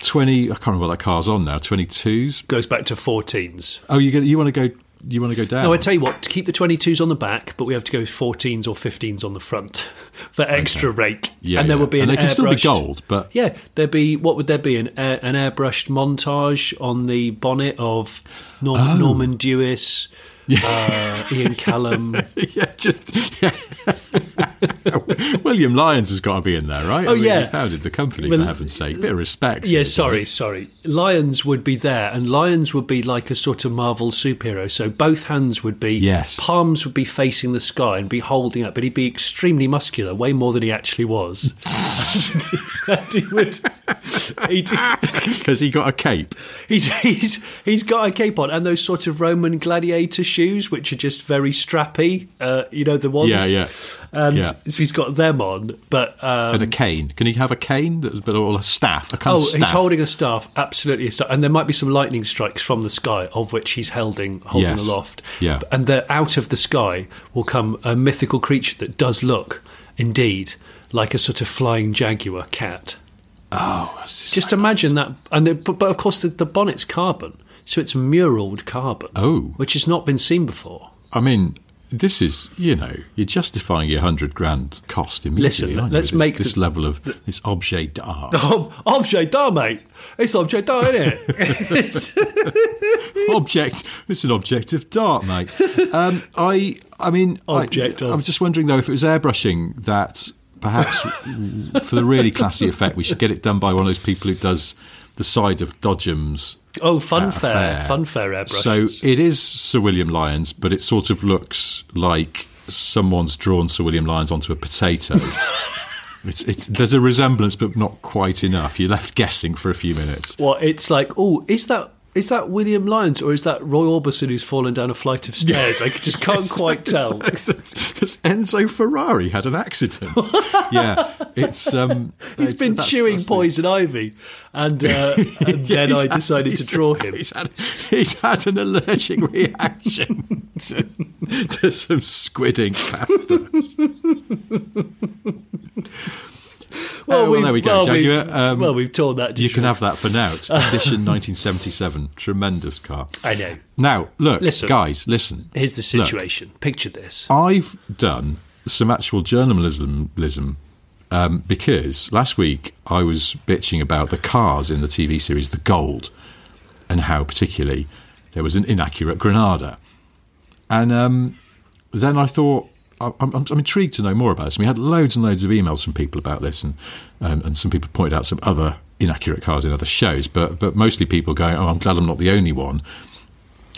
20, I can't remember what that car's on now, 22s? Goes back to 14s. Oh, you want to go you want to go down? No, I tell you what, keep the 22s on the back, but we have to go 14s or 15s on the front for extra rake. Yeah, and there would be an airbrushed... And they could still be gold, but... Yeah, there'd be... What would there be? An airbrushed montage on the bonnet of Norman Dewis... Yeah. Ian Callum. William Lyons has got to be in there, right? He founded the company, for heaven's sake. Bit of respect. Yeah, sorry. Lyons would be there, and Lyons would be like a sort of Marvel superhero. So both hands would be, palms would be facing the sky and be holding up, but he'd be extremely muscular, way more than he actually was. And he would... Because he got a cape. He's got a cape on, and those sort of Roman gladiator shoes, which are just very strappy, you know, the ones. So he's got them on, but and a cane. Can he have a cane? But or a staff? A kind of staff. He's holding a staff, absolutely a staff. And there might be some lightning strikes from the sky, of which he's holding aloft. Yeah, and out of the sky will come a mythical creature that does look, indeed, like a sort of flying jaguar cat. Just imagine that. But of course, the bonnet's carbon, so it's muraled carbon. Which has not been seen before. I mean, this is, you're justifying your £100,000 cost immediately. Listen, let's make this level of this objet d'art. Objet d'art, mate. It's objet d'art, isn't it? It's an object of d'art, mate. I was just wondering though if it was airbrushing that. Perhaps for the really classy effect, we should get it done by one of those people who does the side of Dodgems. Funfair airbrushes. So it is Sir William Lyons, but it sort of looks like someone's drawn Sir William Lyons onto a potato. There's a resemblance, but not quite enough. You're left guessing for a few minutes. Well, it's like, is that William Lyons or is that Roy Orbison who's fallen down a flight of stairs? I just can't quite tell. Because Enzo Ferrari had an accident. He's been chewing poison ivy and then I decided to draw him. He's had an allergic reaction to some squid ink pasta. Well, there we go, Jaguar. We've torn that. You can have that for now. It's edition 1977. Tremendous car. I know. Now, look, guys, listen. Here's the situation. Look, picture this. I've done some actual journalism because last week I was bitching about the cars in the TV series The Gold and how particularly there was an inaccurate Granada. And then I thought, I'm intrigued to know more about this. And we had loads and loads of emails from people about this, and some people pointed out some other inaccurate cars in other shows, but mostly people going, oh, I'm glad I'm not the only one.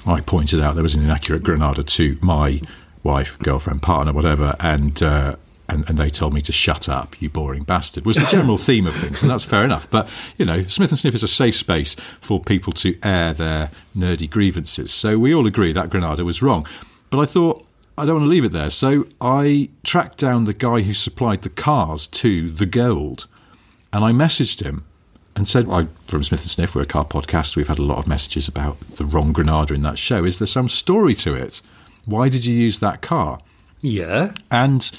I pointed out there was an inaccurate Granada to my wife, girlfriend, partner, whatever, and they told me to shut up, you boring bastard, was the general theme of things, and that's fair enough. But, Smith and Sniff is a safe space for people to air their nerdy grievances. So we all agree that Granada was wrong. But I thought, I don't want to leave it there. So I tracked down the guy who supplied the cars to The Gold, and I messaged him and said, from Smith and Sniff, we're a car podcast. We've had a lot of messages about the wrong Granada in that show. Is there some story to it? Why did you use that car? Yeah. And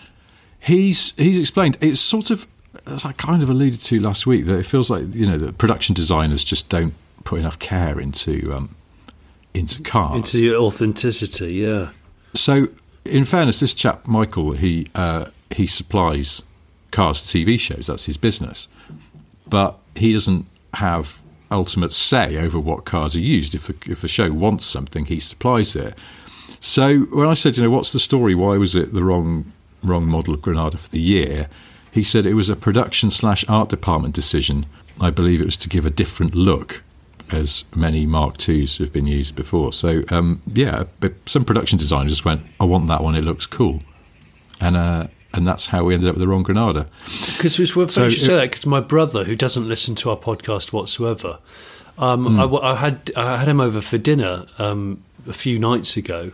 he's explained. It's sort of, as I kind of alluded to last week, that it feels like, the production designers just don't put enough care into cars. Into the authenticity, yeah. So... in fairness, this chap, Michael, he supplies cars to TV shows. That's his business. But he doesn't have ultimate say over what cars are used. If a show wants something, he supplies it. So when I said, what's the story? Why was it the wrong model of Granada for the year? He said it was a production/art department decision. I believe it was to give a different look, as many Mark IIs have been used before. So, but some production designers just went, I want that one, it looks cool. And that's how we ended up with the wrong Granada. Because my brother, who doesn't listen to our podcast whatsoever, I had him over for dinner a few nights ago,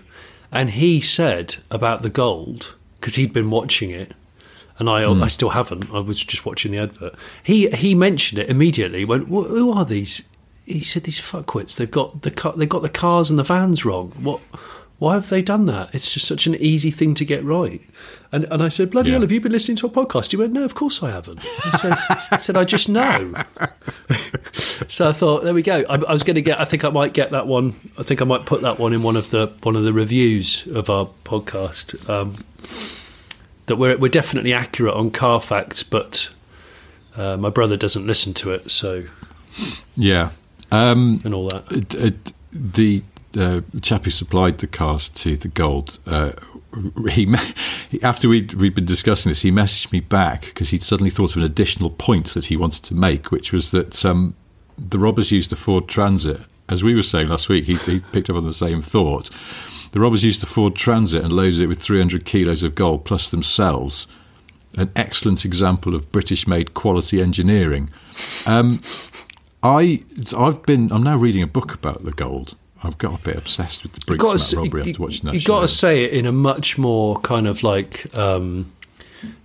and he said about The Gold, because he'd been watching it, and I still haven't, I was just watching the advert. He mentioned it immediately, went, who are these... He said these fuckwits. They've got the cars and the vans wrong. What? Why have they done that? It's just such an easy thing to get right. And I said, bloody hell, have you been listening to a podcast? He went, no, of course I haven't. I said, I just know. So I thought, there we go. I was going to get, I think I might get that one. I think I might put that one in one of the reviews of our podcast. That we're definitely accurate on car facts, but my brother doesn't listen to it, so. Yeah. And all that. The chap who supplied the cars to The Gold, after we'd been discussing this, he messaged me back because he'd suddenly thought of an additional point that he wanted to make, which was that the robbers used the Ford Transit. As we were saying last week, he picked up on the same thought. The robbers used the Ford Transit and loaded it with 300 kilos of gold plus themselves. An excellent example of British-made quality engineering. I'm now reading a book about The Gold. I've got a bit obsessed with the Briggs robbery after watching that. You've got to say it in a much more kind of like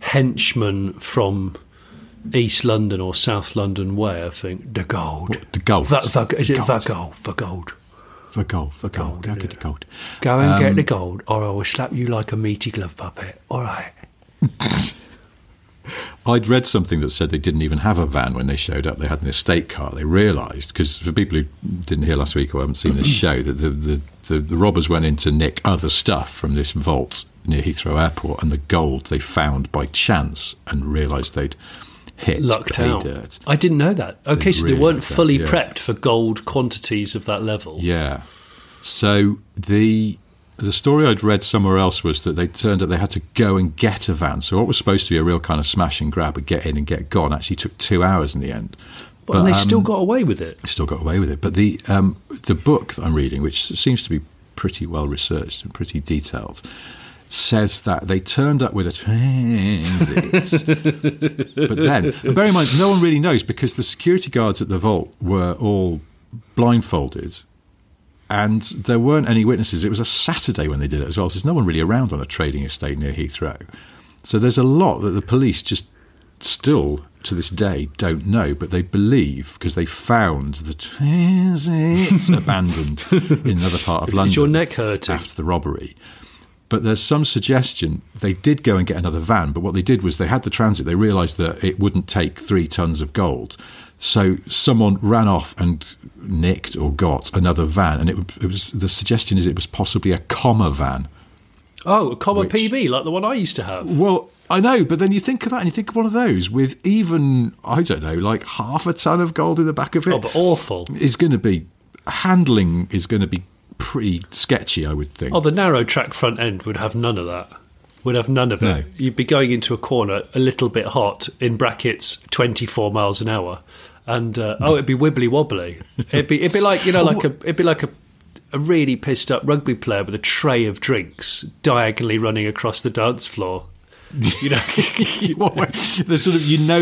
henchman from East London or South London way, I think. The Gold. What, the Gold. Is it the Gold? The Gold. The Gold. The Gold. Go get the Gold. Go and get the Gold, or I will slap you like a meaty glove puppet. All right. I'd read something that said they didn't even have a van when they showed up. They had an estate car. They realised, because for people who didn't hear last week or haven't seen this show, that the robbers went in to nick other stuff from this vault near Heathrow Airport, and the gold they found by chance and realised they'd hit. Lucked out. Dirt. I didn't know that. Okay, so they weren't fully prepped for gold quantities of that level. Yeah. So The story I'd read somewhere else was that they turned up, they had to go and get a van. So what was supposed to be a real kind of smash and grab, a get in and get gone, actually took 2 hours in the end. But and they still got away with it. Still got away with it. But the book that I'm reading, which seems to be pretty well researched and pretty detailed, says that they turned up with a Transit. But then, and bear in mind, no one really knows, because the security guards at the vault were all blindfolded. And there weren't any witnesses. It was a Saturday when they did it as well, so there's no one really around on a trading estate near Heathrow. So there's a lot that the police just still, to this day, don't know, but they believe, because they found the Transit abandoned in another part of London. Is your neck hurting? After the robbery. But there's some suggestion they did go and get another van, but what they did was they had the Transit. They realised that it wouldn't take 3 tons of gold. So someone ran off and nicked or got another van, and it was the suggestion is it was possibly a Commer van. Oh, a Commer PB, like the one I used to have. Well, I know, but then you think of that and you think of one of those with even, I don't know, like half a ton of gold in the back of it. Oh, but awful. Handling is going to be pretty sketchy, I would think. Oh, the narrow track front end would have none of that. Would have none of it. No. You'd be going into a corner a little bit hot, in brackets, 24 miles an hour. And it'd be wibbly wobbly. It'd be like, you know, like a really pissed up rugby player with a tray of drinks diagonally running across the dance floor. You know,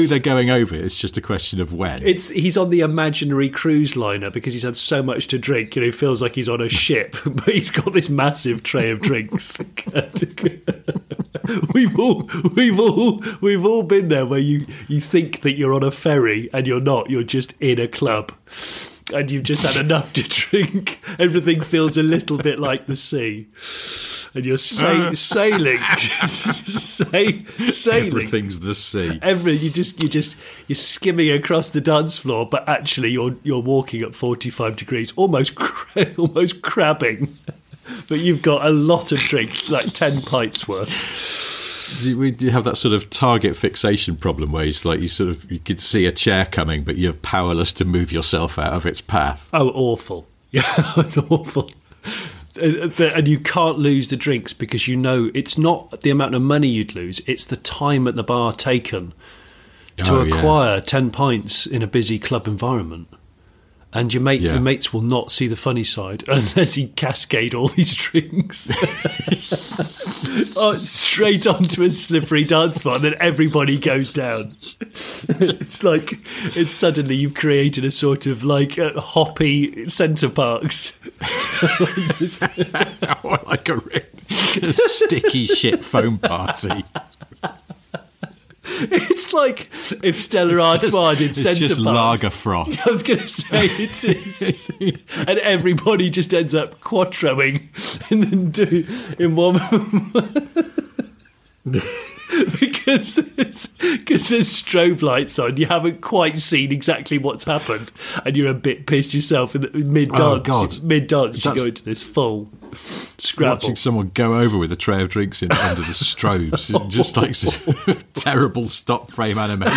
they're going over. It's just a question of when. He's on the imaginary cruise liner because he's had so much to drink. You know, he feels like he's on a ship, but he's got this massive tray of drinks. We've all been there where you think that you're on a ferry and you're not. You're just in a club, and you've just had enough to drink. Everything feels a little bit like the sea. And you're sailing. Sailing. Everything's the sea. You're skimming across the dance floor, but actually you're walking at 45 degrees, almost crabbing. But you've got a lot of drinks, like 10 pints worth. You have that sort of target fixation problem where it's like you could see a chair coming, but you're powerless to move yourself out of its path. Oh, awful. Yeah, it's awful. And you can't lose the drinks because you know it's not the amount of money you'd lose, it's the time at the bar taken to acquire 10 pints in a busy club environment. And your mates will not see the funny side unless you cascade all these drinks straight onto a slippery dance floor, and then everybody goes down. It's suddenly you've created a sort of like a hoppy centre parks, like a sticky shit foam party. It's like if Stella Artois did Centre Parcs. It's just lager froth. I was going to say it is. And everybody just ends up quattroing and then do in one because there's strobe lights on. You haven't quite seen exactly what's happened and you're a bit pissed yourself in mid-dance. Oh, mid-dance you go into this full scrabble. Watching someone go over with a tray of drinks in under the strobes is just like terrible stop frame animation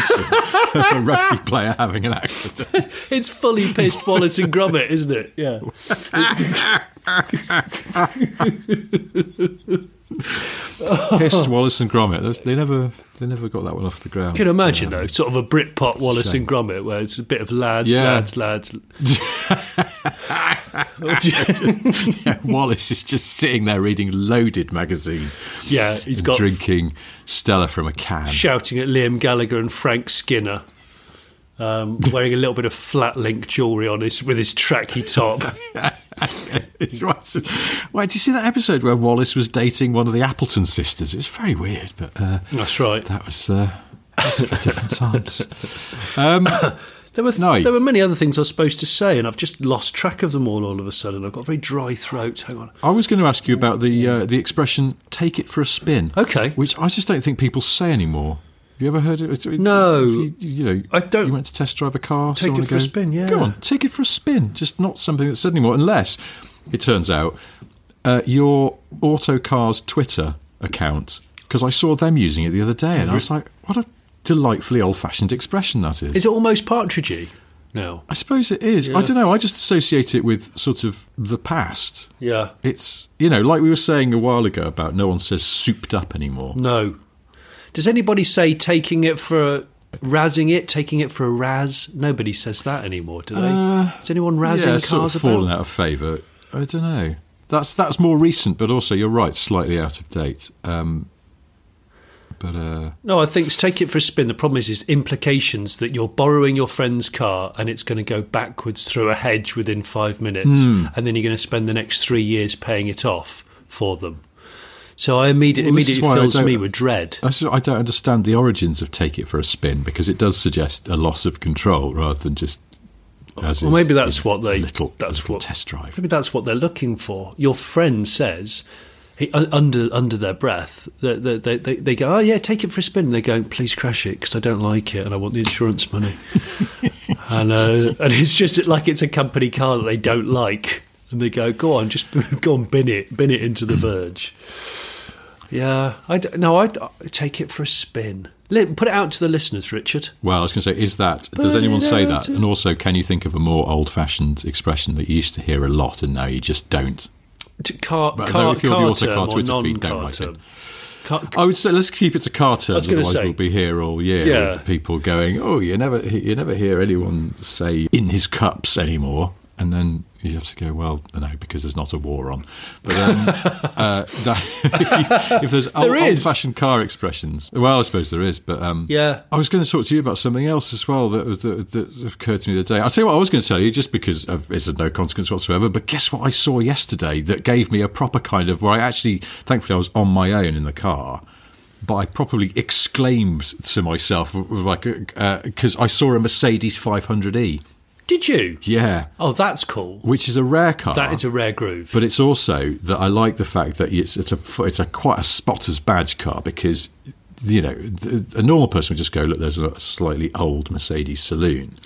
of a rugby player having an accident. It's fully pissed Wallace and Gromit, isn't it? Yeah. Pissed Wallace and Gromit. They never got that one off the ground. You can imagine though, sort of a Britpop Wallace and Gromit, where it's a bit of lads. Wallace is just sitting there reading Loaded magazine. Yeah, he's got drinking Stella from a can, shouting at Liam Gallagher and Frank Skinner, wearing a little bit of flat link jewellery on with his tracky top. It's right. Wait, did you see that episode where Wallace was dating one of the Appleton sisters? It's very weird, but that's right. That was different times. There were many other things I was supposed to say, and I've just lost track of them all of a sudden. I've got a very dry throat. Hang on. I was going to ask you about the expression "take it for a spin," okay, which I just don't think people say anymore. Have you ever heard it? No. I don't. You went to test drive a car. Take it for a spin, yeah. Go on, take it for a spin. Just not something that's said anymore, unless, it turns out, your Autocar's Twitter account, because I saw them using it the other day, and I was like, what a delightfully old-fashioned expression that is. Is it almost Partridgey now? I suppose it is. Yeah. I don't know. I just associate it with sort of the past. Yeah. It's, like we were saying a while ago about no one says souped up anymore. No. Does anybody say taking it for a razz? Nobody says that anymore, do they? Is anyone razzing cars about? Yeah, sort of fallen out of favour. I don't know. That's more recent, but also, you're right, slightly out of date. No, I think it's take it for a spin. The problem is implications that you're borrowing your friend's car and it's going to go backwards through a hedge within 5 minutes and then you're going to spend the next 3 years paying it off for them. So I immediately fills me with dread. I don't understand the origins of take it for a spin, because it does suggest a loss of control rather than just. Maybe that's what they. That's what test drive. Maybe that's what they're looking for. Your friend says, under their breath, they go, "Oh yeah, take it for a spin." And they go, "Please crash it because I don't like it and I want the insurance money." and it's just like it's a company car that they don't like. And they go on, just go on, bin it into the verge. Yeah, I take it for a spin. Put it out to the listeners, Richard. Well, I was going to say, does anyone say that? And also, can you think of a more old-fashioned expression that you used to hear a lot and now you just don't? If you're the Autocar Twitter feed, don't like it. I would say let's keep it to car terms, otherwise we'll be here all year with people going, oh, you never hear anyone say in his cups anymore. And then you have to go, well, no, because there's not a war on. But if there's old-fashioned car expressions, well, I suppose there is. But I was going to talk to you about something else as well that occurred to me the other day. I'll tell you what I was going to tell you, just because it's of no consequence whatsoever. But guess what I saw yesterday that gave me a proper kind of, where I actually, thankfully, I was on my own in the car. But I probably exclaimed to myself, because I saw a Mercedes 500E. Did you? Yeah. Oh, that's cool. Which is a rare car. That is a rare groove. But it's also that I like the fact that it's quite a spotter's badge car, because a normal person would just go, look, there's a slightly old Mercedes saloon.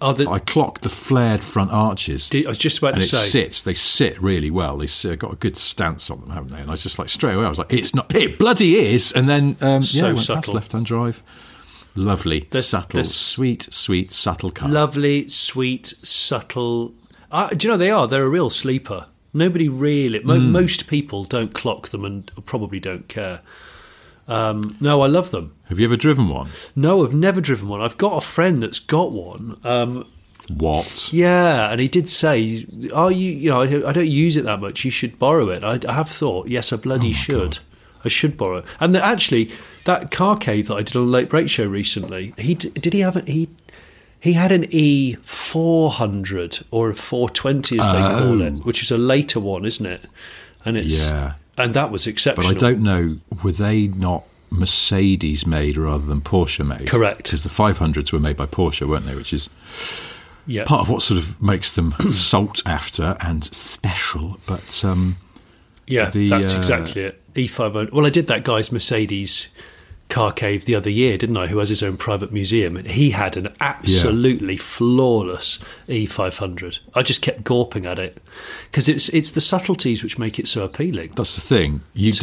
I clocked the flared front arches. I was just about to say. They sit really well. They've got a good stance on them, haven't they? And I was just like, straight away, I was like, it bloody is. And then, subtle. Left-hand drive. Lovely, subtle, sweet, subtle car. Lovely, sweet, subtle. Do you know they are? They're a real sleeper. Nobody really. Most people don't clock them and probably don't care. No, I love them. Have you ever driven one? No, I've never driven one. I've got a friend that's got one. What? Yeah, and he did say, I don't use it that much. You should borrow it. I have thought, yes, I bloody should. God. I should borrow it. And actually, that car cave that I did on the Late Break Show recently, he had an E400 or a 420 as they call it, which is a later one, isn't it? And that was exceptional. But I don't know, were they not Mercedes made rather than Porsche made. Correct. Because the 500s were made by Porsche, weren't they? Which is part of what sort of makes them sought after and special. But that's exactly it. E500. Well, I did that guy's Mercedes car cave the other year, didn't I? Who has his own private museum, and he had an absolutely flawless E500. I just kept gawping at it because it's the subtleties which make it so appealing. That's the thing.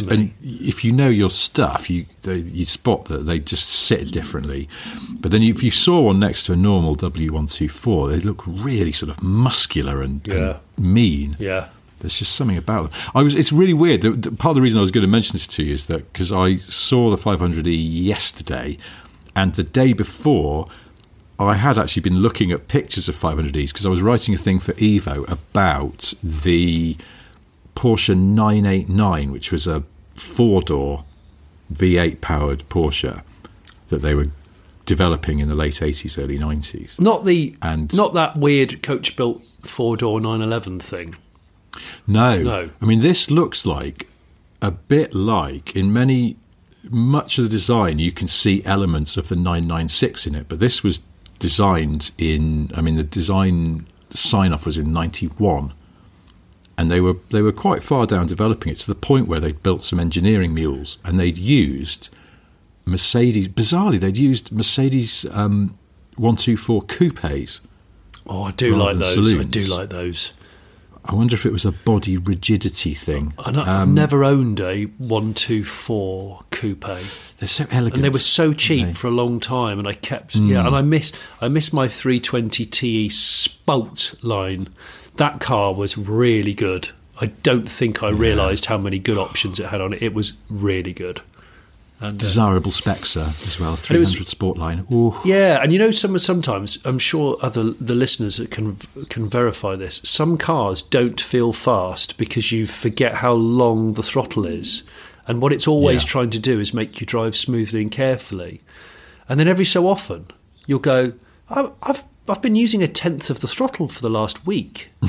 And if you know your stuff, you spot that they just sit differently. But then if you saw one next to a normal W124, they look really sort of muscular and mean. Yeah. There's just something about them. It's really weird. Part of the reason I was going to mention this to you is that because I saw the 500E yesterday, and the day before, I had actually been looking at pictures of 500Es because I was writing a thing for Evo about the Porsche 989, which was a four-door V8-powered Porsche that they were developing in the late 80s, early 90s. Not that weird coach-built four-door 911 thing. No. I mean, this looks like a bit like in much of the design, you can see elements of the 996 in it, but this was designed the design sign-off was in 91, and they were quite far down developing it to the point where they'd built some engineering mules, and they'd used Mercedes, bizarrely, they'd used Mercedes 124 coupes. Oh, I do like those. Saloons. I do like those. I wonder if it was a body rigidity thing. I've never owned a 124 coupe. They're so elegant, and they were so cheap for a long time. And I kept, and I miss my 320 TE Spalt line. That car was really good. I don't think I realised how many good options it had on it. It was really good. And, desirable specs, sir, as well. 300 Sportline. Ooh. Yeah, and sometimes I'm sure the listeners can verify this. Some cars don't feel fast because you forget how long the throttle is, and what it's always trying to do is make you drive smoothly and carefully. And then every so often you'll go, I've been using 1/10 of the throttle for the last week. I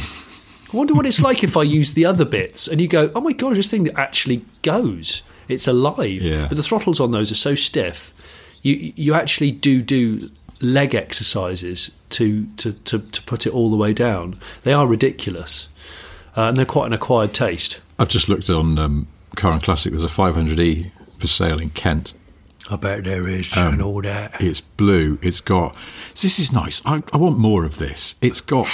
wonder what it's like if I use the other bits. And you go, oh my god, this thing actually goes. It's alive, but the throttles on those are so stiff. You actually do leg exercises to put it all the way down. They are ridiculous, and they're quite an acquired taste. I've just looked on Car and Classic. There's a 500E for sale in Kent. I bet there is, and all that. It's blue. It's got. This is nice. I want more of this. It's got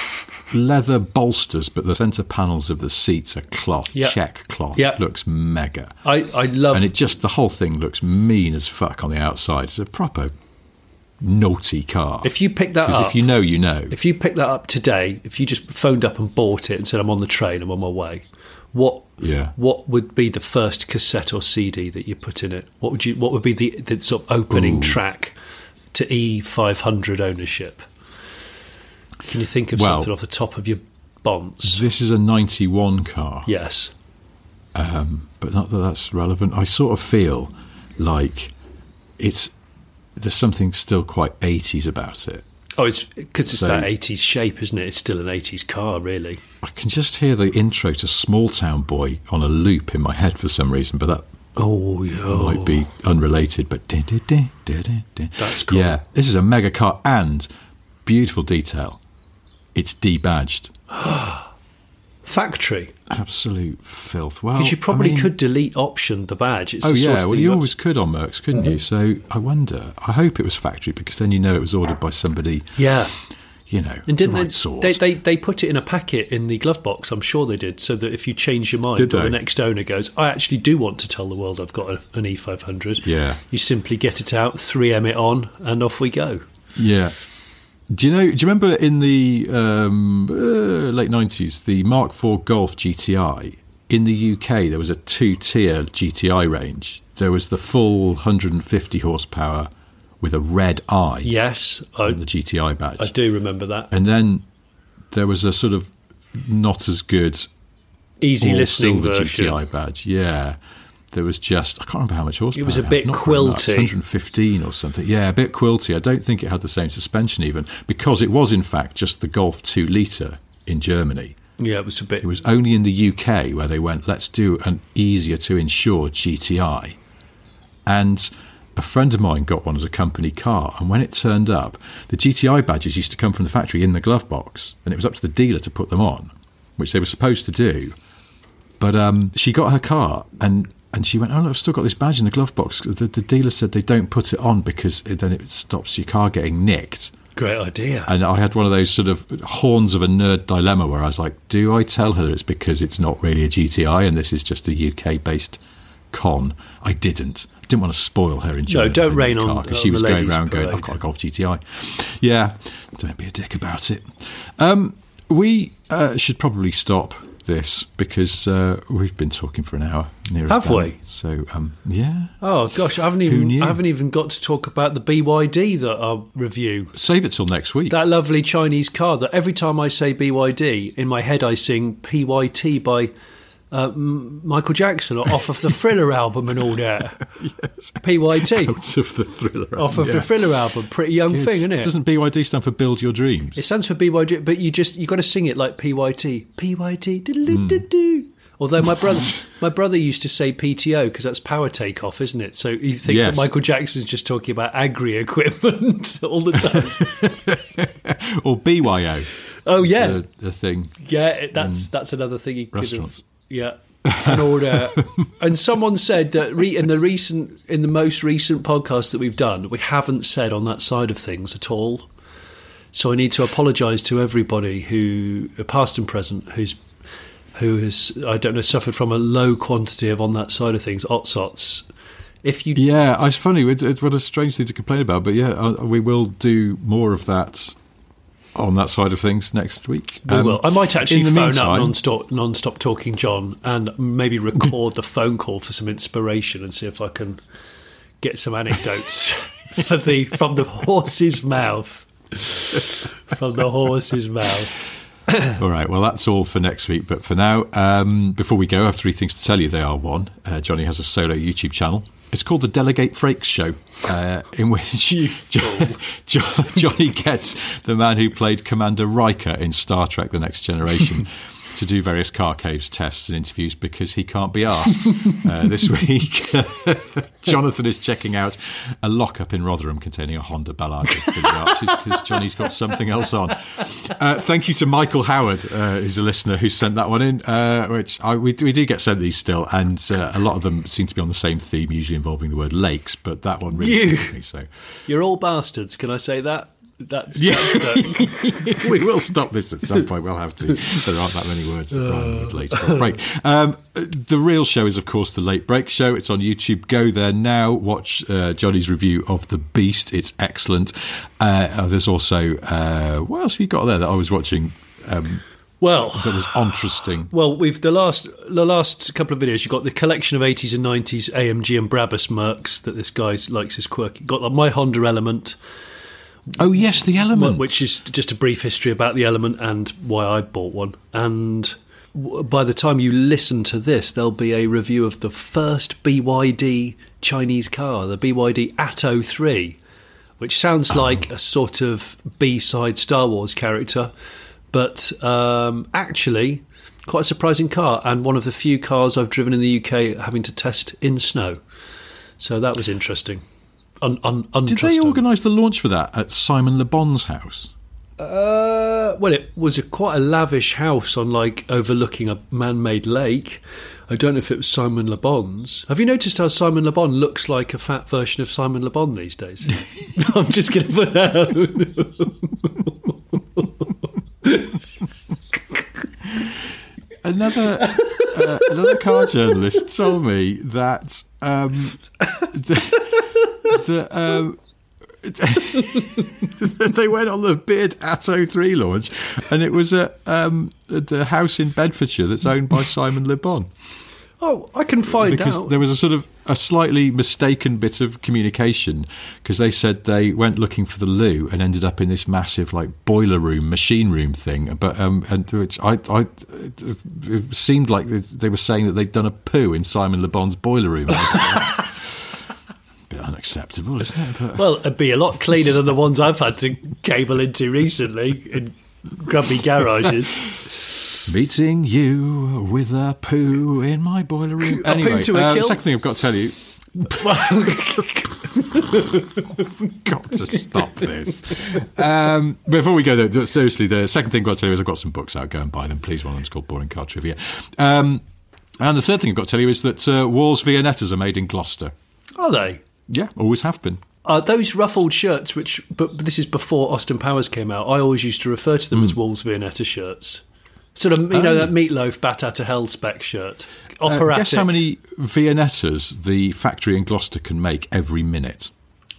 leather bolsters, but the centre panels of the seats are cloth, check cloth. Yep. Looks mega. I love. And it just the whole thing looks mean as fuck on the outside. It's a proper naughty car. If you pick that up, because if you know, you know. If you pick that up today, if you just phoned up and bought it and said, "I'm on the train, I'm on my way," What would be the first cassette or CD that you put in it? What would be the sort of opening track to E500 ownership? Can you think of something off the top of your bonds? This is a 91 car. Yes. But not that that's relevant. I sort of feel like there's something still quite 80s about it. Oh, it's because it's that 80s shape, isn't it? It's still an 80s car, really. I can just hear the intro to Small Town Boy on a loop in my head for some reason, but that might be unrelated. But that's cool. Yeah, this is a mega car and beautiful detail. It's debadged. Factory. Absolute filth. Well, because you probably could delete option the badge. It's you always could on Mercs, couldn't you? So I wonder. I hope it was factory because then you know it was ordered by somebody. Yeah, and didn't the right sort. They put it in a packet in the glove box? I'm sure they did, so that if you change your mind or the next owner goes, I actually do want to tell the world I've got an E500. Yeah, you simply get it out, 3M it on, and off we go. Yeah. Do you remember in the late 90s, the Mark IV Golf GTI? In the UK, there was a two-tier GTI range. There was the full 150 horsepower with a red eye. Yes. On the GTI badge. I do remember that. And then there was a sort of not as good easy listening version. GTI badge. Yeah. There was just, I can't remember how much horsepower. It was a bit quilty. 115 or something. Yeah, a bit quilty. I don't think it had the same suspension even, because it was, in fact, just the Golf 2-litre in Germany. Yeah, it was a bit. It was only in the UK where they went, let's do an easier to insure GTI. And a friend of mine got one as a company car, and when it turned up, the GTI badges used to come from the factory in the glove box, and it was up to the dealer to put them on, which they were supposed to do. But she got her car, and she went, oh, look, I've still got this badge in the glove box. The dealer said they don't put it on because then it stops your car getting nicked. Great idea. And I had one of those sort of horns of a nerd dilemma where I was like, do I tell her it's because it's not really a GTI and this is just a UK-based con? I didn't. I didn't want to spoil her enjoyment. No, don't rain on the car because she was going around going, I've got a Golf GTI. Yeah, don't be a dick about it. We should probably stop this because we've been talking for an hour. Have we? So yeah. Oh gosh, I haven't even got to talk about the BYD that I'll review. Save it till next week. That lovely Chinese car that every time I say BYD in my head I sing PYT by Michael Jackson off of the Thriller album and all that. Yes. PYT. Out of the Thriller album. Off of the Thriller album. Pretty young thing, isn't it? Doesn't BYD stand for Build Your Dreams? It stands for BYD, but you've got to sing it like PYT. PYT. Mm. Although my brother used to say PTO because that's power takeoff, isn't it? So he thinks that Michael Jackson's just talking about agri equipment all the time. Or BYO. Oh, yeah. The thing. Yeah, that's another thing you could have. Yeah, and all that. And someone said that in the most recent podcast that we've done, we haven't said on that side of things at all. So I need to apologise to everybody who, past and present, who has I don't know, suffered from a low quantity of on that side of things OTSOTs. It's funny. It's what a strange thing to complain about, but yeah, we will do more of that. On that side of things next week. We will. I might actually phone up non-stop Talking John and maybe record the phone call for some inspiration and see if I can get some anecdotes from the horse's mouth. From the horse's mouth. All right, well, that's all for next week. But for now, before we go, I have three things to tell you. They are, one, Johnny has a solo YouTube channel. It's called The Delegate Frakes Show, in which Johnny gets the man who played Commander Riker in Star Trek The Next Generation to do various car caves tests and interviews because he can't be asked. This week, Jonathan is checking out a lockup in Rotherham containing a Honda Ballard because Johnny's got something else on. Thank you to Michael Howard, who's a listener who sent that one in, which we do get sent these still, and a lot of them seem to be on the same theme, usually involving the word lakes, but that one really took me. So you're all bastards, can I say that? That's we will stop this at some point. We'll have to. There aren't that many words that rhyme with later on break. The real show is, of course, The Late Break Show. It's on YouTube. Go there now. Watch Johnny's review of The Beast. It's excellent. There's also what else have you got there that I was watching? Well, that was interesting. Well, we've the last couple of videos. You've got the collection of 80s and 90s AMG and Brabus Mercs that this guy likes as quirky. Got like my Honda Element. Oh, yes, the Element. Which is just a brief history about the Element and why I bought one. And by the time you listen to this, there'll be a review of the first BYD Chinese car, the BYD Atto 3, which sounds like a sort of B-side Star Wars character, but actually quite a surprising car and one of the few cars I've driven in the UK having to test in snow. So that was interesting. Did they organise the launch for that at Simon Le Bon's house? Well, it was quite a lavish house on overlooking a man-made lake. I don't know if it was Simon Le Bon's. Have you noticed how Simon Le Bon looks like a fat version of Simon Le Bon these days? I'm just going to put that out. Another car journalist told me that they went on the Beard Atto 3 launch, and it was at the house in Bedfordshire that's owned by Simon Le Bon. Oh, I can find out. Because there was a sort of a slightly mistaken bit of communication, because they said they went looking for the loo and ended up in this massive boiler room, machine room thing. But it seemed like they were saying that they'd done a poo in Simon Le Bon's boiler room. Bit unacceptable, isn't it? But, well, it'd be a lot cleaner than the ones I've had to cable into recently in grubby garages. Meeting you with a poo in my boiler room. Anyway, the second thing I've got to tell you Got to stop this. Before we go, though, seriously, the second thing I've got to tell you is I've got some books out. Go and buy them, please. One of them's called Boring Car Trivia. And the third thing I've got to tell you is that Wall's Viennettas are made in Gloucester. Are they? Yeah, always have been. Those ruffled shirts, which, but this is before Austin Powers came out, I always used to refer to them as Wall's Viennetta shirts. Sort of, you know, that Meatloaf Bat Out of Hell spec shirt. Operatic. Guess how many Viennettas the factory in Gloucester can make every minute?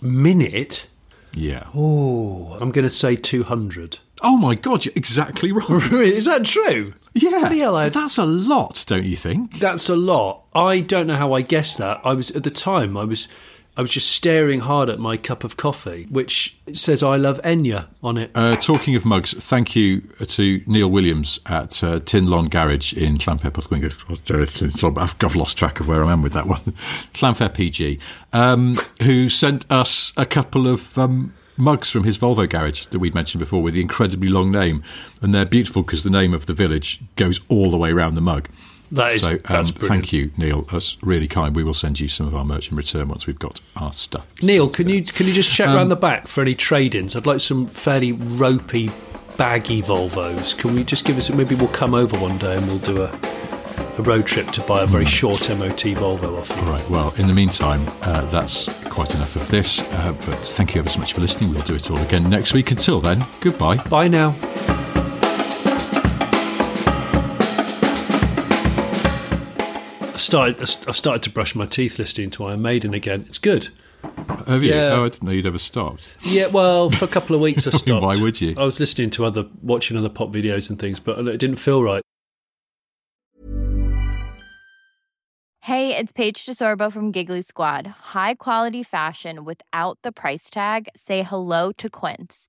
Minute? Yeah. Oh, I'm going to say 200. Oh, my God, you're exactly right. Is that true? Yeah. Hello. That's a lot, don't you think? That's a lot. I don't know how I guessed that. I was, at the time, I was just staring hard at my cup of coffee, which says I love Enya on it. Talking of mugs, thank you to Neil Williams at Tin Long Garage in Llanfair. I've lost track of where I am with that one. Llanfair PG, who sent us a couple of mugs from his Volvo garage that we'd mentioned before with the incredibly long name. And they're beautiful because the name of the village goes all the way around the mug. That is, so, that's brilliant. Thank you, Neil. That's really kind. We will send you some of our merch in return once we've got our stuff. Neil, can you just check around the back for any trade-ins? I'd like some fairly ropey, baggy Volvos. Can we just give us? Maybe we'll come over one day and we'll do a road trip to buy a very short MOT Volvo off you. All right. Well, in the meantime, that's quite enough of this. But thank you ever so much for listening. We'll do it all again next week. Until then, goodbye. Bye now. I've started to brush my teeth listening to Iron Maiden again. It's good. Have you? Yeah. Oh, I didn't know you'd ever stopped. Yeah, well, for a couple of weeks I stopped. Why would you? I was listening to watching other pop videos and things, but it didn't feel right. Hey, it's Paige DeSorbo from Giggly Squad. High quality fashion without the price tag. Say hello to Quince.